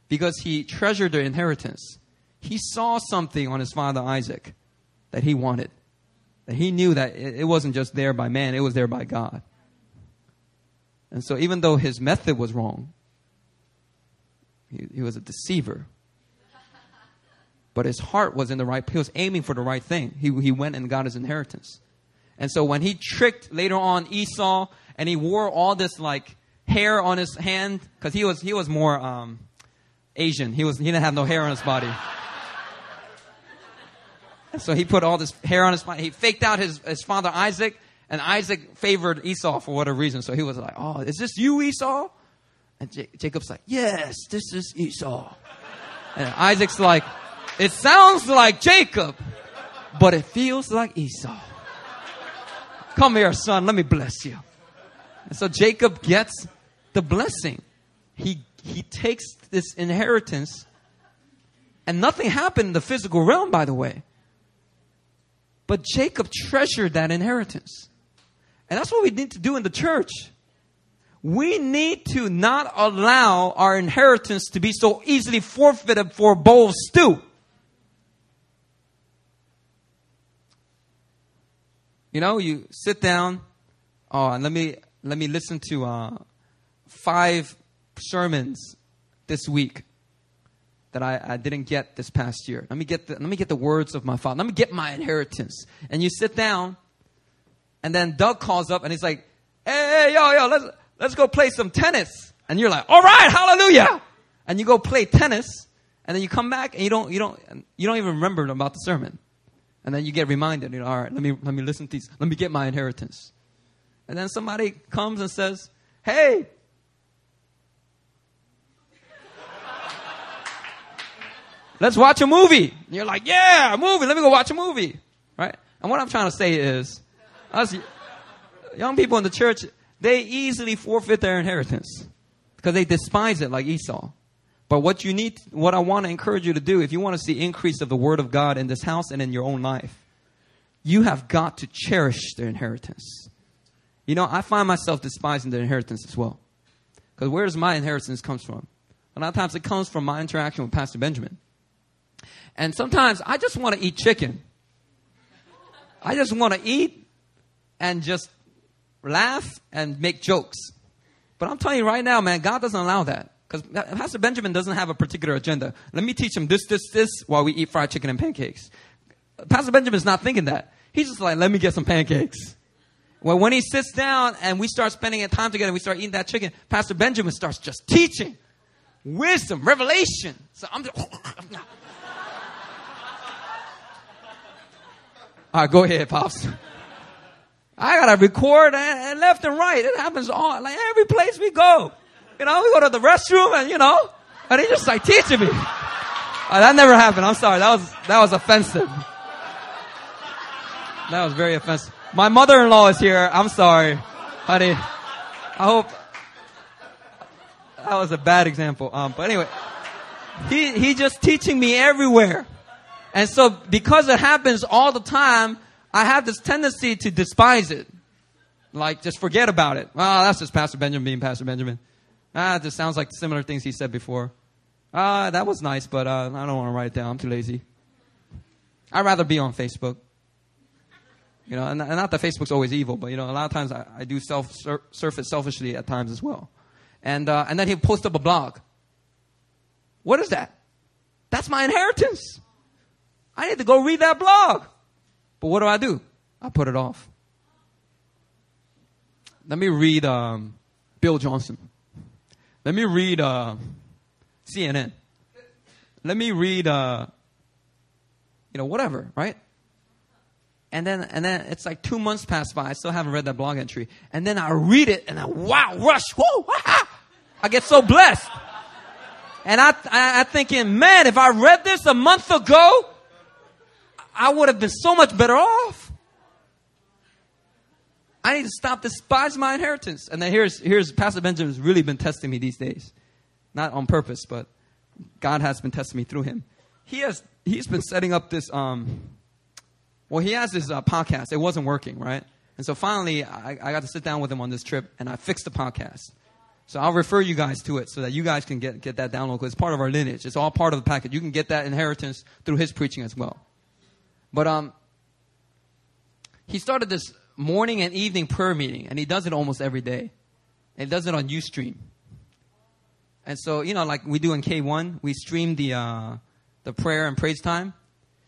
because he treasured the inheritance, he saw something on his father Isaac that he wanted. That he knew that it wasn't just there by man, it was there by God. And so even though his method was wrong, he was a deceiver. But his heart was in the right place. He was aiming for the right thing. He went and got his inheritance. And so when he tricked later on Esau, and he wore all this like hair on his hand, because he was more Asian. He didn't have no hair on his body. And so he put all this hair on his body. He faked out his father Isaac, and Isaac favored Esau for whatever reason. So he was like, oh, is this you, Esau? And Jacob's like, yes, this is Esau. And Isaac's like, it sounds like Jacob, but it feels like Esau. Come here, son. Let me bless you. And so Jacob gets the blessing. He takes this inheritance, and nothing happened in the physical realm, by the way. But Jacob treasured that inheritance. And that's what we need to do in the church. We need to not allow our inheritance to be so easily forfeited for a bowl of stew. You know, you sit down. Oh, and let me listen to 5 sermons this week that I didn't get this past year. Let me get the words of my father. Let me get my inheritance. And you sit down, and then Doug calls up, and he's like, "Hey, yo, let's go play some tennis." And you're like, "All right, hallelujah!" And you go play tennis, and then you come back, and you don't even remember about the sermon. And then you get reminded, you know, all right, let me listen to these. Let me get my inheritance. And then somebody comes and says, hey. Let's watch a movie. And you're like, yeah, a movie. Let me go watch a movie. Right? And what I'm trying to say is, us young people in the church, they easily forfeit their inheritance because they despise it like Esau. But what I want to encourage you to do, if you want to see increase of the word of God in this house and in your own life, you have got to cherish the inheritance. You know, I find myself despising the inheritance as well. Because where does my inheritance come from? A lot of times it comes from my interaction with Pastor Benjamin. And sometimes I just want to eat chicken. I just want to eat and just laugh and make jokes. But I'm telling you right now, man, God doesn't allow that. Because Pastor Benjamin doesn't have a particular agenda. Let me teach him this while we eat fried chicken and pancakes. Pastor Benjamin's not thinking that. He's just like, let me get some pancakes. Well, when he sits down and we start spending time together, we start eating that chicken, Pastor Benjamin starts just teaching wisdom, revelation. So I'm just... All right, go ahead, Pops. I got to record and left and right. It happens all, like every place we go. You know, we go to the restroom and, you know, and they just like teaching me. That never happened. I'm sorry. That was offensive. That was very offensive. My mother-in-law is here. I'm sorry, honey. I hope that was a bad example. But anyway, he just teaching me everywhere. And so because it happens all the time, I have this tendency to despise it. Like, just forget about it. Oh, that's just Pastor Benjamin being Pastor Benjamin. Ah, it just sounds like similar things he said before. Ah, that was nice, but I don't want to write it down. I'm too lazy. I'd rather be on Facebook. You know, and not that Facebook's always evil, but, you know, a lot of times I do surface selfishly at times as well. And then he'll post up a blog. What is that? That's my inheritance. I need to go read that blog. But what do? I put it off. Let me read Bill Johnson. Let me read CNN. Let me read, you know, whatever, right? And then it's like 2 months passed by. I still haven't read that blog entry. And then I read it and I, wow, rush, whoa, I get so blessed. And I thinking, man, if I read this a month ago, I would have been so much better off. I need to stop despising my inheritance. And then here's Pastor Benjamin's really been testing me these days. Not on purpose, but God has been testing me through him. He's been setting up this, well, he has this podcast. It wasn't working, right? And so finally, I got to sit down with him on this trip, and I fixed the podcast. So I'll refer you guys to it so that you guys can get that download, because it's part of our lineage. It's all part of the package. You can get that inheritance through his preaching as well. But he started this morning and evening prayer meeting, and he does it almost every day. And he does it on Ustream. And so, you know, like we do in K1, we stream the prayer and praise time.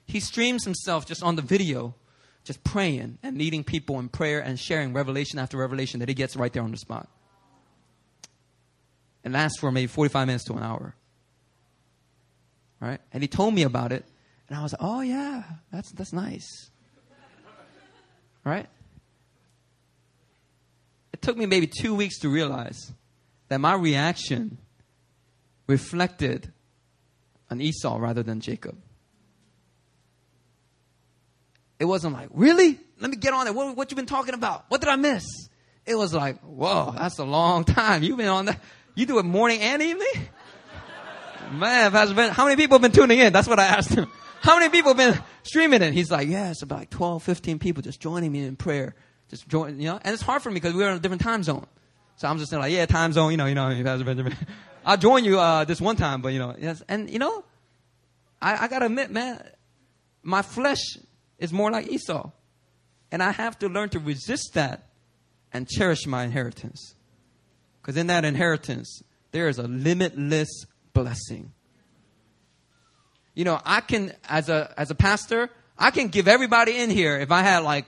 He streams himself just on the video, just praying and leading people in prayer and sharing revelation after revelation that he gets right there on the spot. It lasts for maybe 45 minutes to an hour. All right? And he told me about it. And I was like, oh, yeah, that's nice. Right? It took me maybe 2 weeks to realize that my reaction reflected on Esau rather than Jacob. It wasn't like, really? Let me get on it. What you been talking about? What did I miss? It was like, whoa, that's a long time. You've been on that. You do it morning and evening? Man, Pastor Ben, how many people have been tuning in? That's what I asked him. How many people have been streaming it? He's like, yeah, it's about like 12, 15 people just joining me in prayer. Just join, you know. And it's hard for me because we're in a different time zone. So I'm just saying like, yeah, time zone, you know, Pastor Benjamin. I'll join you this one time, but you know. Yes. And you know, I got to admit, man, my flesh is more like Esau. And I have to learn to resist that and cherish my inheritance. Because in that inheritance, there is a limitless blessing. You know, I can, as a pastor, I can give everybody in here, if I had like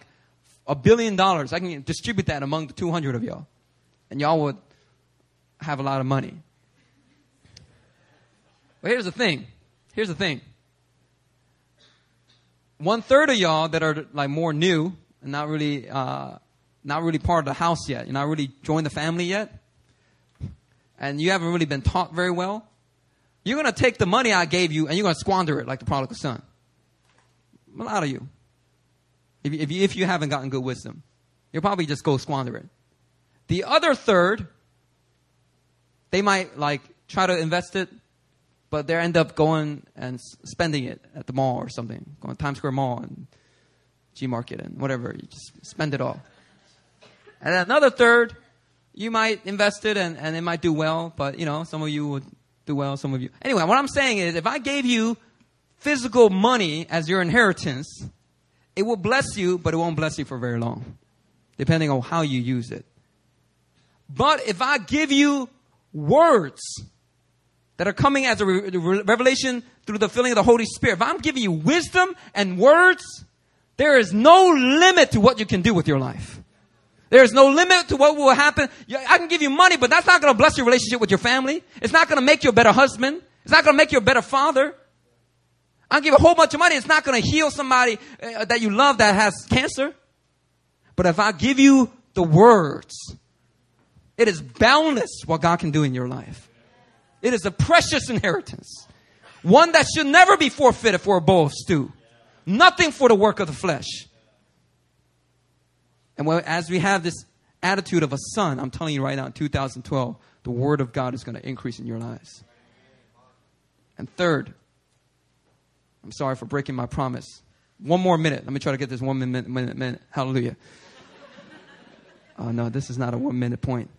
$1 billion, I can distribute that among the 200 of y'all. And y'all would have a lot of money. But here's the thing. 1/3 of y'all that are like more new and not really part of the house yet, you're not really joined the family yet, and you haven't really been taught very well. You're going to take the money I gave you and you're going to squander it like the prodigal son. A lot of you. If you haven't gotten good wisdom, you'll probably just go squander it. The other third, they might like try to invest it, but they end up going and spending it at the mall or something. Going to Times Square Mall and G Market and whatever. You just spend it all. And another third, you might invest it and it might do well, but you know, some of you would do well, some of you. Anyway, what I'm saying is if I gave you physical money as your inheritance, it will bless you, but it won't bless you for very long, depending on how you use it. But if I give you words that are coming as a revelation through the filling of the Holy Spirit, if I'm giving you wisdom and words, there is no limit to what you can do with your life. There's no limit to what will happen. I can give you money, but that's not going to bless your relationship with your family. It's not going to make you a better husband. It's not going to make you a better father. I can give a whole bunch of money. It's not going to heal somebody that you love that has cancer. But if I give you the words It is boundless what God can do in your life. It is a precious inheritance. One that should never be forfeited for a bowl of stew. Nothing for the work of the flesh. And as we have this attitude of a son, I'm telling you right now, in 2012, the word of God is going to increase in your lives. And third, I'm sorry for breaking my promise. One more minute. Let me try to get this 1 minute. Hallelujah. Oh, no, this is not a 1 minute point.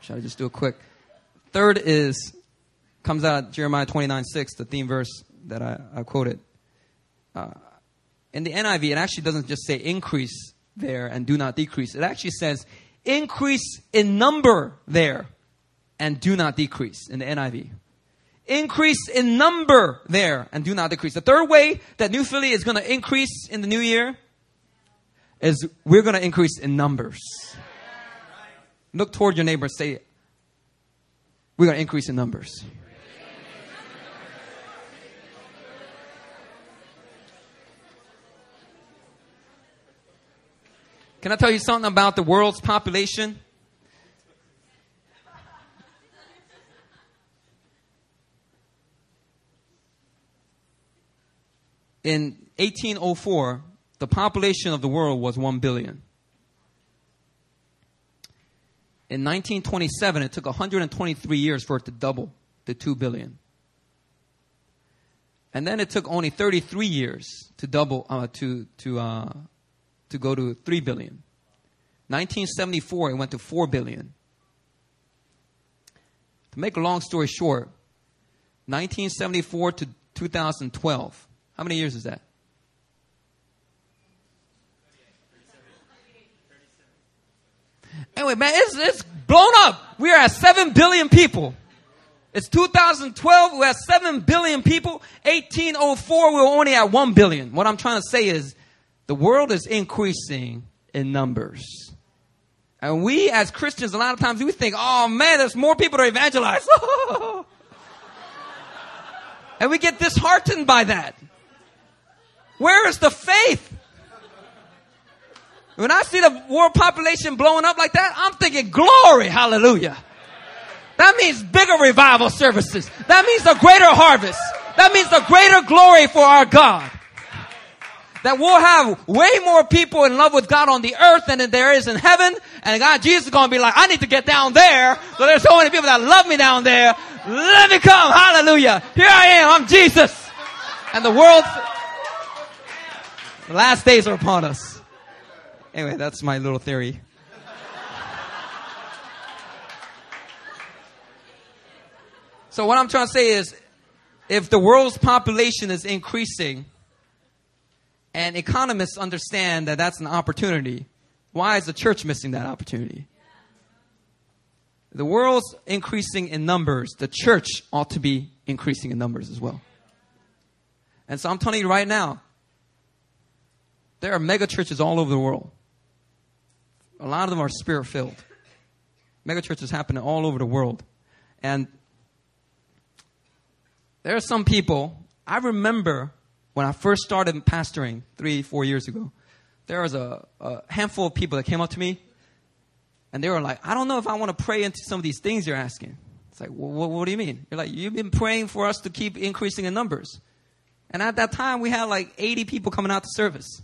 Should I just do it quick? Third comes out of Jeremiah 29:6, the theme verse that I quoted. In the NIV, it actually doesn't just say increase there and do not decrease. It actually says increase in number there and do not decrease in the NIV. Increase in number there and do not decrease. The third way that New Philly is going to increase in the new year is we're going to increase in numbers. Look toward your neighbor and say, we're going to increase in numbers. Can I tell you something about the world's population? In 1804, the population of the world was 1 billion. In 1927, it took 123 years for it to double to 2 billion. And then it took only 33 years to double to go to 3 billion. 1974, it went to 4 billion. To make a long story short, 1974 to 2012, how many years is that? 37. Anyway, man, it's blown up. We are at 7 billion people. It's 2012. We're at 7 billion people. 1804, we were only at 1 billion. What I'm trying to say is the world is increasing in numbers. And we as Christians, a lot of times we think, oh, man, there's more people to evangelize. And we get disheartened by that. Where is the faith? When I see the world population blowing up like that, I'm thinking glory, hallelujah. That means bigger revival services. That means a greater harvest. That means a greater glory for our God. That we'll have way more people in love with God on the earth than there is in heaven. And God, Jesus is going to be like, I need to get down there. So there's so many people that love me down there. Let me come, hallelujah. Here I am, I'm Jesus. And the world's... The last days are upon us. Anyway, that's my little theory. So what I'm trying to say is, if the world's population is increasing, and economists understand that that's an opportunity, why is the church missing that opportunity? The world's increasing in numbers. The church ought to be increasing in numbers as well. And so I'm telling you right now, there are mega churches all over the world. A lot of them are spirit-filled. Mega churches happen all over the world. And there are some people, I remember when I first started pastoring 3-4 years ago, there was a handful of people that came up to me and they were like, I don't know if I want to pray into some of these things you're asking. It's like, well, what do you mean? You're like, you've been praying for us to keep increasing in numbers. And at that time, we had like 80 people coming out to service.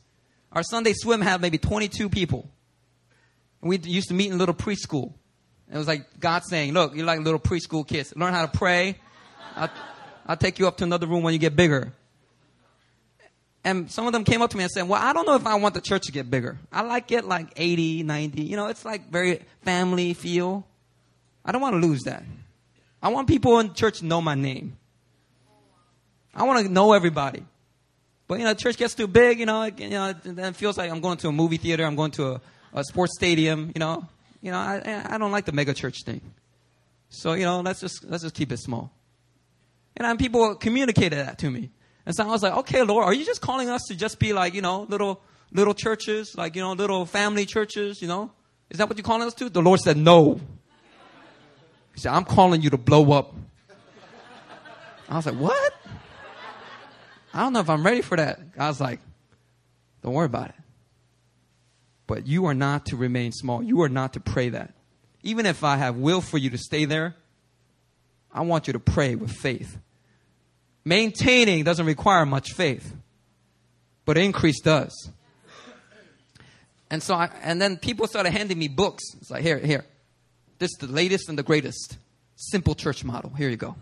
Our Sunday swim had maybe 22 people. We used to meet in little preschool. It was like God saying, look, you're like little preschool kids. Learn how to pray. I'll take you up to another room when you get bigger. And some of them came up to me and said, well, I don't know if I want the church to get bigger. I like it like 80, 90. You know, it's like very family feel. I don't want to lose that. I want people in church to know my name. I want to know everybody. But, you know, church gets too big, it feels like I'm going to a movie theater. I'm going to a sports stadium, I don't like the mega church thing. So, let's just keep it small. And people communicated that to me. And so I was like, okay, Lord, are you just calling us to just be like, little churches, like, little family churches, Is that what you're calling us to? The Lord said, no. He said, I'm calling you to blow up. I was like, what? I don't know if I'm ready for that. I was like, don't worry about it. But you are not to remain small. You are not to pray that. Even if I have will for you to stay there, I want you to pray with faith. Maintaining doesn't require much faith, but increase does. And so, and then people started handing me books. It's like, here. This is the latest and the greatest. Simple church model. Here you go.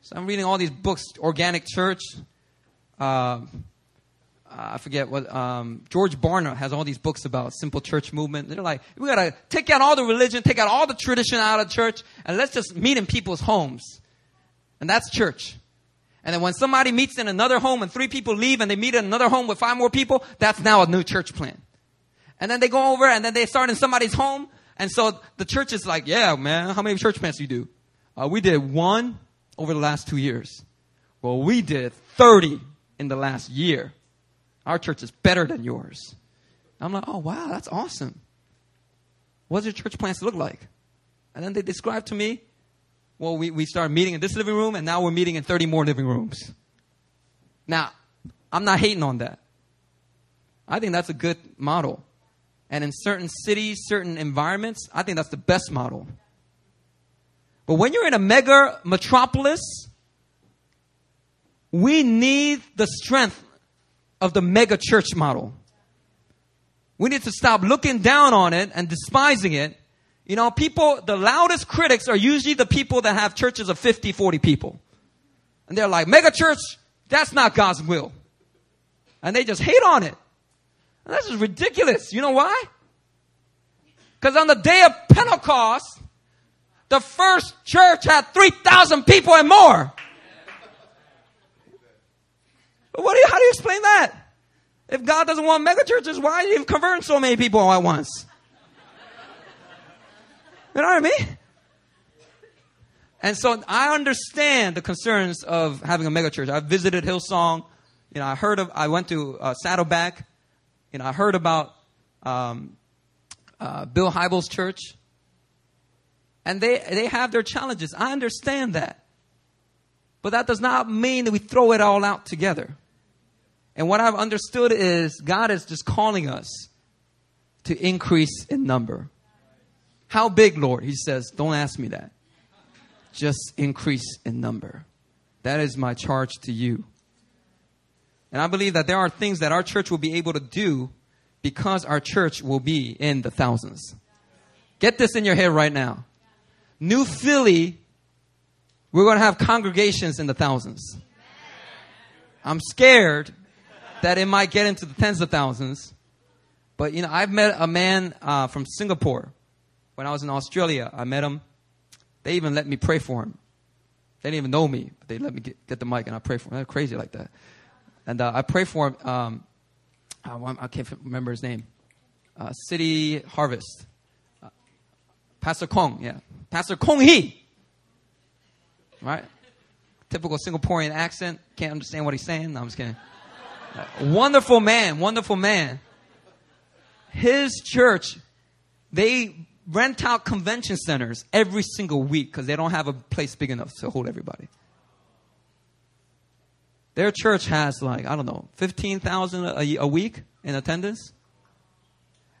So I'm reading all these books. Organic Church. I forget what. George Barna has all these books about simple church movement. They're like, we got to take out all the religion, take out all the tradition out of church, and let's just meet in people's homes. And that's church. And then when somebody meets in another home and 3 people leave and they meet in another home with 5 more people, that's now a new church plan. And then they go over and then they start in somebody's home. And so the church is like, yeah, man, how many church plants do you do? We did 1 over the last 2 years. Well, we did 30 in the last year. Our church is better than yours. I'm like, oh, wow, that's awesome. What does your church plants look like? And then they described to me, well, we started meeting in this living room, and now we're meeting in 30 more living rooms. Now, I'm not hating on that. I think that's a good model. And in certain cities, certain environments, I think that's the best model. But when you're in a mega metropolis, we need the strength of the mega church model. We need to stop looking down on it and despising it. You know, people, the loudest critics are usually the people that have churches of 50, 40 people. And they're like, mega church, that's not God's will. And they just hate on it. And this is ridiculous. You know why? Because on the day of Pentecost, the first church had 3,000 people and more. How do you explain that? If God doesn't want megachurches, why are you converting so many people all at once? You know what I mean? And so I understand the concerns of having a megachurch. I visited Hillsong. You know, I went to Saddleback. You know, I heard about Bill Hybels' church. And they have their challenges. I understand that. But that does not mean that we throw it all out together. And what I've understood is God is just calling us to increase in number. How big, Lord? He says, don't ask me that. Just increase in number. That is my charge to you. And I believe that there are things that our church will be able to do because our church will be in the thousands. Get this in your head right now. New Philly, we're going to have congregations in the thousands. I'm scared that it might get into the tens of thousands. But, you know, I've met a man from Singapore. When I was in Australia, I met him. They even let me pray for him. They didn't even know me, but they let me get the mic and I prayed for him. They're crazy like that. And I prayed for him. I can't remember his name. City Harvest. Pastor Kong, yeah. Pastor Kong Hee. Right? Typical Singaporean accent. Can't understand what he's saying. No, I'm just kidding. Wonderful man. Wonderful man. His church, they rent out convention centers every single week because they don't have a place big enough to hold everybody. Their church has 15,000 a week in attendance.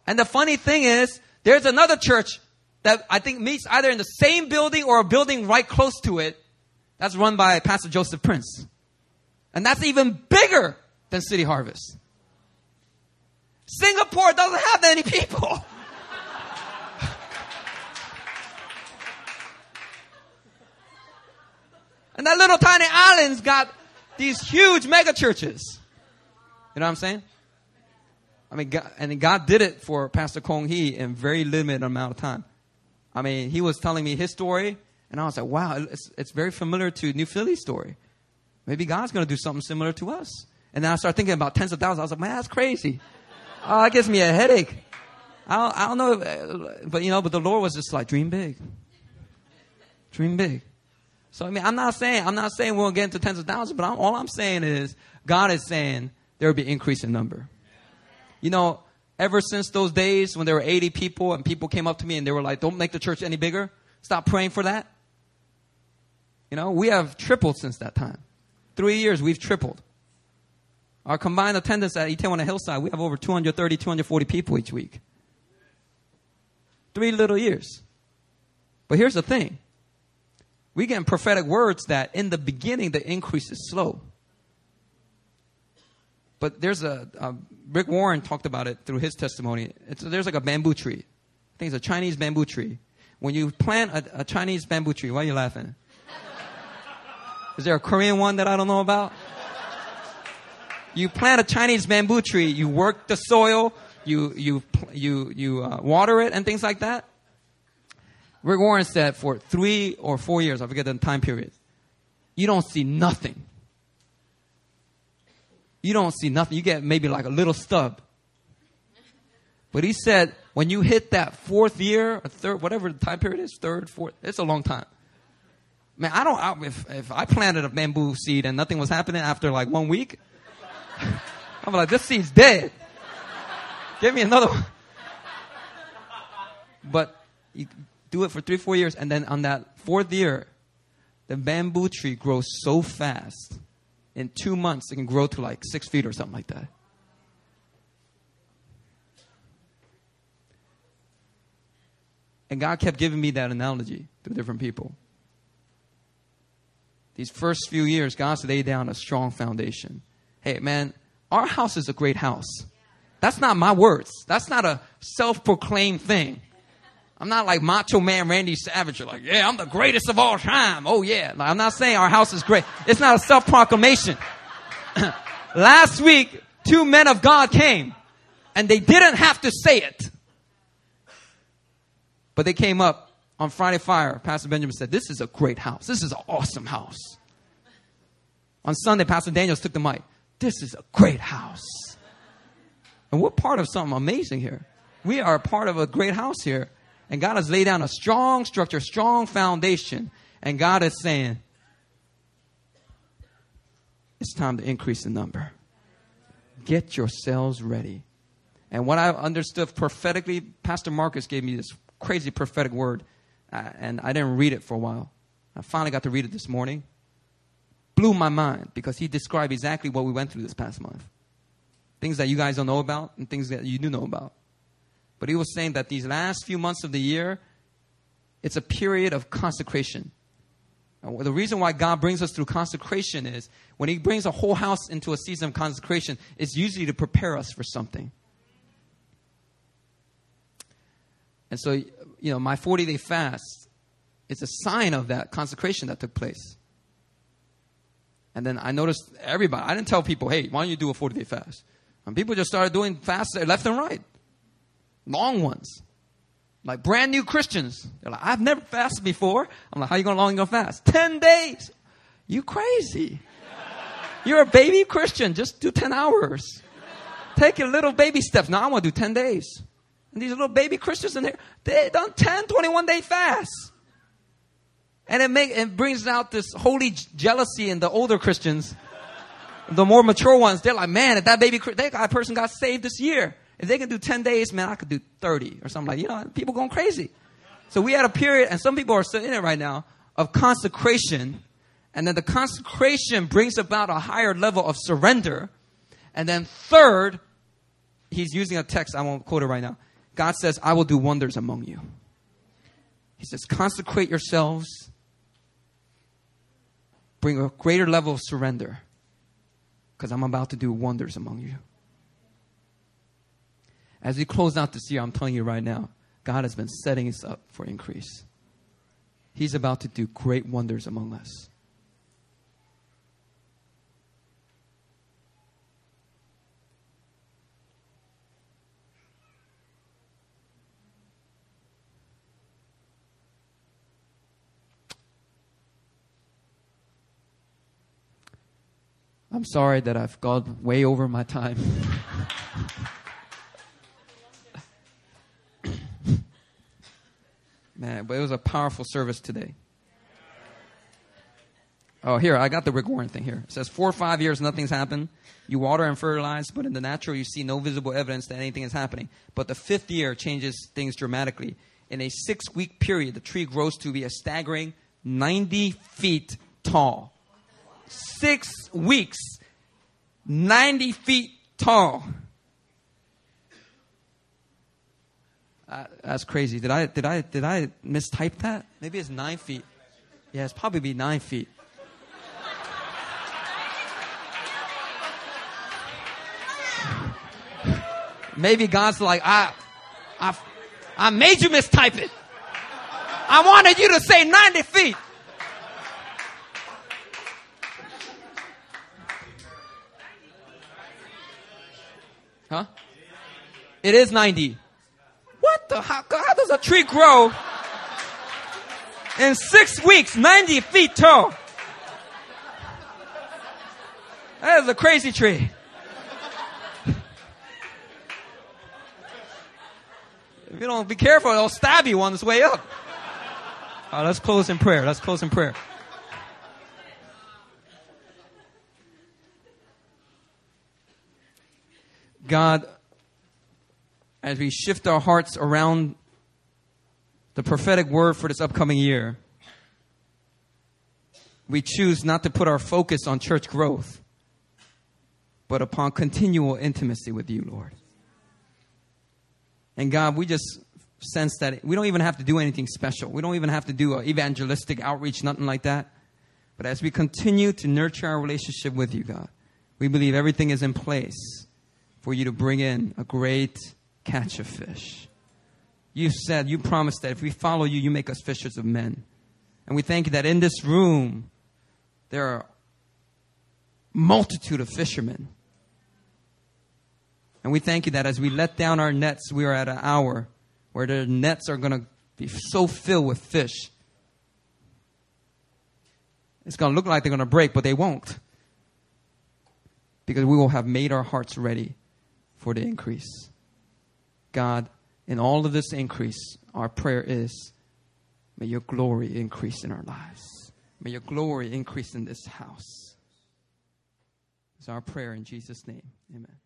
And the funny thing is, there's another church that I think meets either in the same building or a building right close to it. That's run by Pastor Joseph Prince. And that's even bigger than City Harvest. Singapore doesn't have that many people. And that little tiny island's got these huge mega churches. You know what I'm saying? I mean, God did it for Pastor Kong Hee in very limited amount of time. I mean, he was telling me his story. And I was like, wow, it's very familiar to New Philly's story. Maybe God's going to do something similar to us. And then I started thinking about tens of thousands. I was like, man, that's crazy. Oh, that gives me a headache. I don't know. But the Lord was just like, dream big. Dream big. So, I mean, I'm not saying we'll get into tens of thousands. But all I'm saying is God is saying there will be increase in number. You know, ever since those days when there were 80 people and people came up to me and they were like, don't make the church any bigger. Stop praying for that. You know, we have tripled since that time. 3 years, we've tripled. Our combined attendance at Itaewon and Hillside, we have over 230, 240 people each week. 3 little years. But here's the thing. We get prophetic words that in the beginning, the increase is slow. But there's Rick Warren talked about it through his testimony. There's like a bamboo tree. I think it's a Chinese bamboo tree. When you plant a Chinese bamboo tree, why are you laughing? Is there a Korean one that I don't know about? You plant a Chinese bamboo tree, you work the soil, you water it and things like that. Rick Warren said for 3 or 4 years, I forget the time period, you don't see nothing. You don't see nothing. You get maybe like a little stub. But he said when you hit that 4th year or third, whatever the time period is, 3rd, 4th, it's a long time. Man, if I planted a bamboo seed and nothing was happening after like 1 week, I'm like, this seed's dead. Give me another one. But you do it for 3, 4 years, and then on that 4th year, the bamboo tree grows so fast. In 2 months, it can grow to like 6 feet or something like that. And God kept giving me that analogy through different people. These first few years, God's laid down a strong foundation. Hey, man, our house is a great house. That's not my words. That's not a self-proclaimed thing. I'm not like Macho Man Randy Savage. You're like, yeah, I'm the greatest of all time. Oh, yeah. Like, I'm not saying our house is great. It's not a self-proclamation. Last week, 2 men of God came, and they didn't have to say it. But they came up on Friday Fire. Pastor Benjamin said, this is a great house. This is an awesome house. On Sunday, Pastor Daniels took the mic. This is a great house. And we're part of something amazing here. We are part of a great house here. And God has laid down a strong structure, strong foundation. And God is saying, it's time to increase the number. Get yourselves ready. And what I understood prophetically, Pastor Marcus gave me this crazy prophetic word. And I didn't read it for a while. I finally got to read it this morning. Blew my mind because he described exactly what we went through this past month. Things that you guys don't know about and things that you do know about. But he was saying that these last few months of the year, it's a period of consecration. And the reason why God brings us through consecration is when he brings a whole house into a season of consecration, it's usually to prepare us for something. And so, my 40-day fast, it's a sign of that consecration that took place. And then I noticed everybody, I didn't tell people, hey, why don't you do a 40-day fast? And people just started doing fasts left and right. Long ones. Like brand new Christians. They're like, I've never fasted before. I'm like, how are you going to fast? 10 days. You crazy. You're a baby Christian. Just do 10 hours. Take your little baby steps. Now I want to do 10 days. And these little baby Christians in there, they done 10, 21-day fasts. And it brings out this holy jealousy in the older Christians. The more mature ones, they're like, man, if that person got saved this year. If they can do 10 days, man, I could do 30 or something like that. People going crazy. So we had a period, and some people are still in it right now, of consecration. And then the consecration brings about a higher level of surrender. And then third, he's using a text. I won't quote it right now. God says, I will do wonders among you. He says, consecrate yourselves. Bring a greater level of surrender. Because I'm about to do wonders among you. As we close out this year, I'm telling you right now, God has been setting us up for increase. He's about to do great wonders among us. I'm sorry that I've gone way over my time. Man, but it was a powerful service today. Oh, here, I got the Rick Warren thing here. It says, 4 or 5 years, nothing's happened. You water and fertilize, but in the natural, you see no visible evidence that anything is happening. But the 5th year changes things dramatically. In a 6-week period, the tree grows to be a staggering 90 feet tall. 6 weeks. 90 feet tall. That's crazy. Did I mistype that? Maybe it's 9 feet. Yeah, it's probably be 9 feet. Maybe God's like, I made you mistype it. I wanted you to say 90 feet. Huh? It is 90. What the? How does a tree grow in 6 weeks, 90 feet tall? That is a crazy tree. If you don't be careful, it'll stab you on its way up. All right, let's close in prayer. Let's close in prayer. God, as we shift our hearts around the prophetic word for this upcoming year, we choose not to put our focus on church growth, but upon continual intimacy with you, Lord. And God, we just sense that we don't even have to do anything special. We don't even have to do an evangelistic outreach, nothing like that. But as we continue to nurture our relationship with you, God, we believe everything is in place for you to bring in a great catch of fish. You said, you promised that if we follow you, you make us fishers of men. And we thank you that in this room, there are a multitude of fishermen. And we thank you that as we let down our nets, we are at an hour where the nets are going to be so filled with fish. It's going to look like they're going to break, but they won't. Because we will have made our hearts ready for the increase. God, in all of this increase, our prayer is, may your glory increase in our lives. May your glory increase in this house. It's our prayer in Jesus' name. Amen.